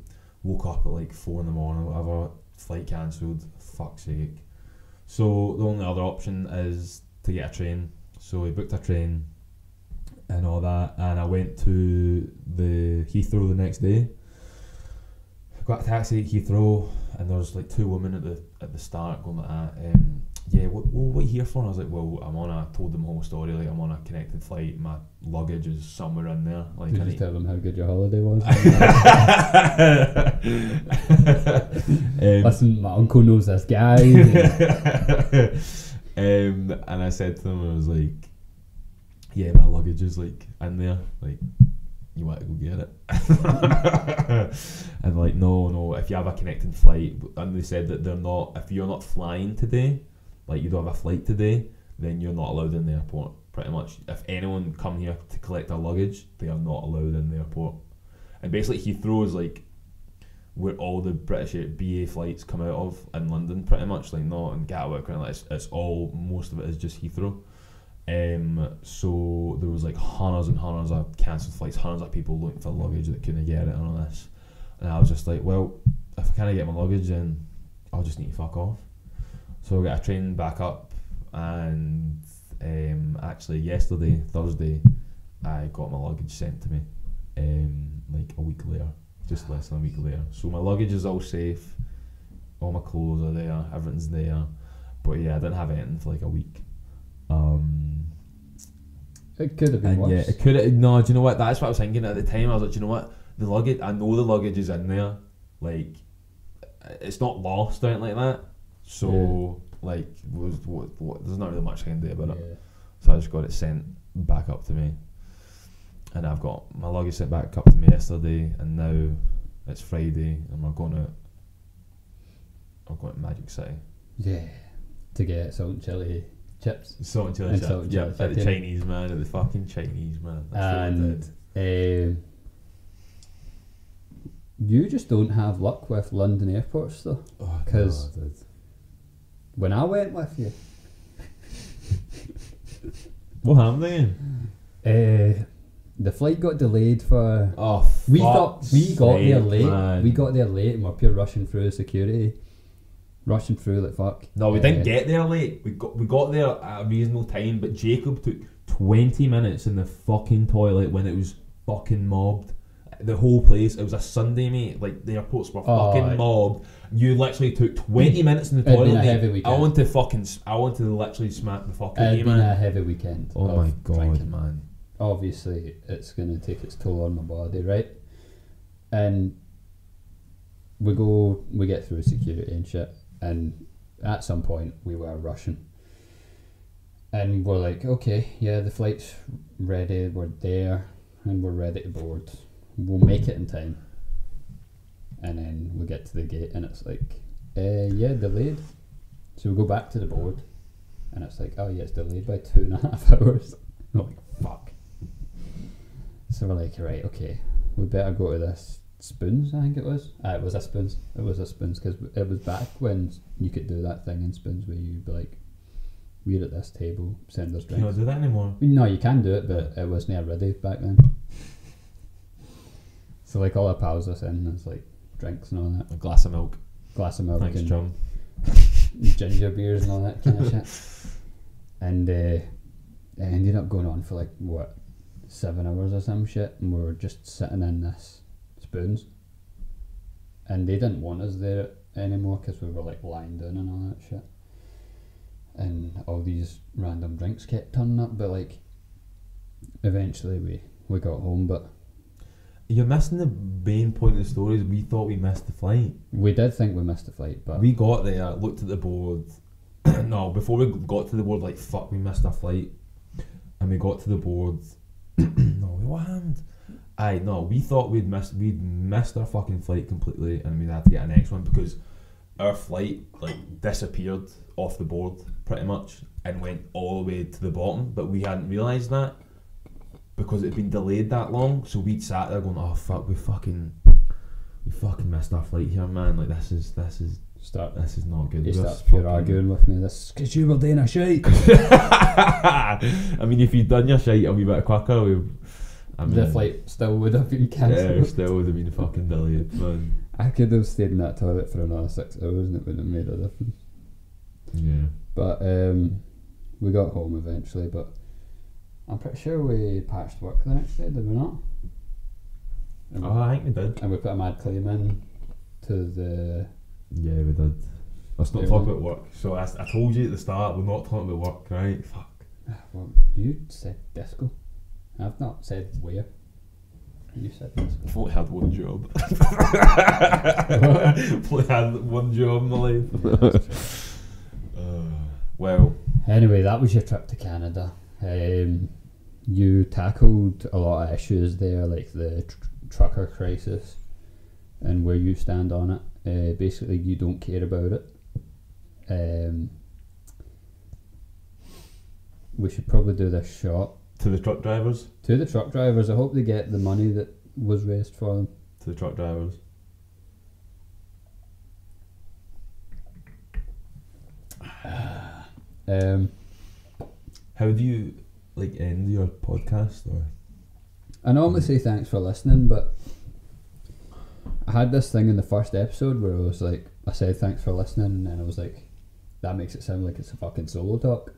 Woke up at like four in the morning or whatever, flight cancelled, fuck's sake. So the only other option is to get a train, so we booked a train and all that, and I went to the Heathrow the next day. I got a taxi at Heathrow, and there was like two women at the at the start going like that. Um, yeah, what what, what are you here for? And I was like, well, I'm on a. I told them the whole story. Like, I'm on a connected flight. My luggage is somewhere in there. Like, did you just tell them how good your holiday was? um, Listen, my uncle knows this guy. Um, and I said to them, I was like, yeah, my luggage is like in there, like you want to go get it. And like, no, no, if you have a connecting flight, and they said that they're not, if you're not flying today, like you don't have a flight today, then you're not allowed in the airport, pretty much. If anyone come here to collect their luggage, they are not allowed in the airport. And basically Heathrow is like where all the British B A flights come out of in London, pretty much, like not in Gatwick, like it's, it's all, most of it is just Heathrow. Um, so there was like hundreds and hundreds of cancelled flights, hundreds of people looking for luggage that couldn't get it and all this. And I was just like, well, if I can't get my luggage, then I'll just need to fuck off. So I got a train back up, and um, actually yesterday, Thursday, I got my luggage sent to me, um, like a week later, just less than a week later. So my luggage is all safe, all my clothes are there, everything's there, but yeah, I didn't have anything for like a week. Um, it could have been worse. Yeah, it could have, no, do you know what, that's what I was thinking at the time. I was like, do you know what, the luggage, I know the luggage is in there, like, it's not lost or anything like that, so, yeah. like, what, what, what, there's not really much I can do about yeah. it, so I just got it sent back up to me, and I've got my luggage sent back up to me yesterday, and now it's Friday, and we're going to, we're going to Magic City. Yeah, to get salt and chilli. Chips. Salt and chili chips. Yeah, at the Chinese man, at the fucking Chinese man. That's and what I did. Um, You just don't have luck with London airports though, because oh, no, when I went with you, what happened then? Uh, the flight got delayed for. Oh, we got we got sake, there late. Man. We got there late and we're pure rushing through security, rushing through like fuck. No, we uh, didn't get there late. We got we got there at a reasonable time, but Jacob took twenty minutes in the fucking toilet when it was fucking mobbed. The whole place, it was a Sunday, mate. Like, the airports were oh, fucking mobbed. You literally took twenty minutes in the toilet. It'd been a heavy weekend. I want to fucking, I want to literally smack the fucking It'd been man. a heavy weekend. Oh my god, drinking. man. Obviously, it's going to take its toll on my body, right? And we go, we get through security and shit. And at some point, we were rushing. And we're like, okay, yeah, the flight's ready, we're there, and we're ready to board. We'll make it in time, and then we get to the gate and it's like uh, yeah, delayed. So we go back to the board and it's like, oh yeah, it's delayed by two and a half hours. I'm like, fuck. So we're like, right, okay, we better go to this Spoons, I think it was. Ah, it was a Spoons. It was a Spoons because it was back when you could do that thing in Spoons where you'd be like, we're at this table, send us drinks. You can't do that anymore. No, you can do it, but it wasn't a ready back then. So like all our pals are in, it's like drinks and all that. A glass of milk. Glass of milk. Thanks, and John. Ginger beers and all that kind of shit. And uh, it ended up going on for like, what, seven hours or some shit. And we were just sitting in this Spoons. And they didn't want us there anymore because we were like lying down and all that shit. And all these random drinks kept turning up. But like, eventually we, we got home, but... You're missing the main point of the story is we thought we missed the flight. We did think we missed the flight, but... We got there, looked at the board. No, before we got to the board, like, fuck, we missed our flight. And we got to the board. No, what happened? Aye, no, we thought we'd missed, we'd missed our fucking flight completely and we'd had to get a next one because our flight, like, disappeared off the board, pretty much, and went all the way to the bottom, but we hadn't realised that. Because it had been delayed that long, so we'd sat there going, "Oh fuck, we fucking, we fucking missed our flight here, man. Like this is, this is, start, this is not good." You start pure arguing with me. This because you were doing a shite. I mean, if you'd done your shite a wee bit quicker, we, I mean, the flight still would have been cancelled. Yeah, still would have been fucking delayed, man. I could have stayed in that toilet for another six hours, and it wouldn't have made a difference. Yeah. But um, we got home eventually, but. I'm pretty sure we patched work the next day, did we not? And oh, I think we did. And we put a mad claim in to the... Yeah, we did. Let's not talk about work. So I, I told you at the start, we're not talking about work, right? Fuck. Well, you said Disco. I've not said where. You said Disco. I've only had one job. I've only had one job in my life. Yeah, uh, well. Anyway, that was your trip to Canada. Um, you tackled a lot of issues there, like the tr trucker crisis and where you stand on it. Uh, basically, you don't care about it. Um, we should probably do this shot. To the truck drivers? To the truck drivers. I hope they get the money that was raised for them. To the truck drivers. um... How do you like end your podcast? Or I normally say thanks for listening, but I had this thing in the first episode where I was like, I said thanks for listening, and then I was like, that makes it sound like it's a fucking solo talk.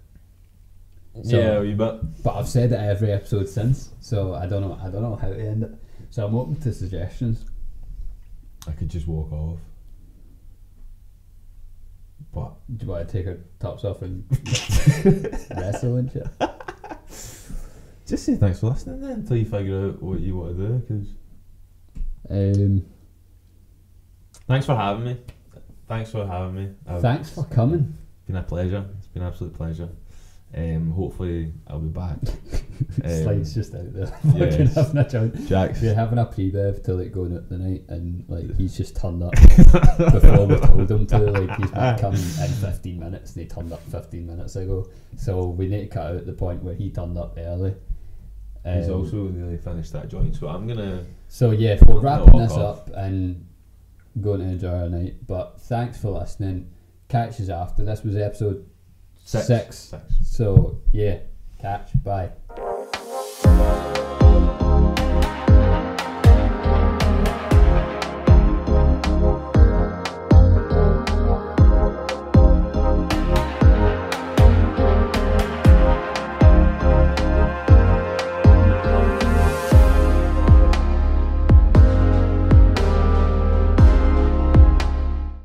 So, yeah, you bet. But I've said it every episode since, so I don't know. I don't know how to end it. So I'm open to suggestions. I could just walk off. What? Do you want to take her tops off and wrestle and shit? Just say thanks for listening then until you figure out what you want to do. Cause um, thanks for having me. Thanks for having me. I've, thanks for coming. It's been a pleasure. It's been an absolute pleasure. Um, hopefully I'll be back. um, Slide's just out there. Yes. Having a joint. Jack's we're having a pre-bev till it going out the night, and like he's just turned up before we told him to. Like he's been coming in fifteen minutes, and he turned up fifteen minutes ago. So we need to cut out the point where he turned up early. Um, he's also nearly finished that joint, so I'm gonna So yeah, we're wrapping this up and going to enjoy our night. But thanks for listening. Catch us after. This was episode six. six. six. So yeah, catch. Bye.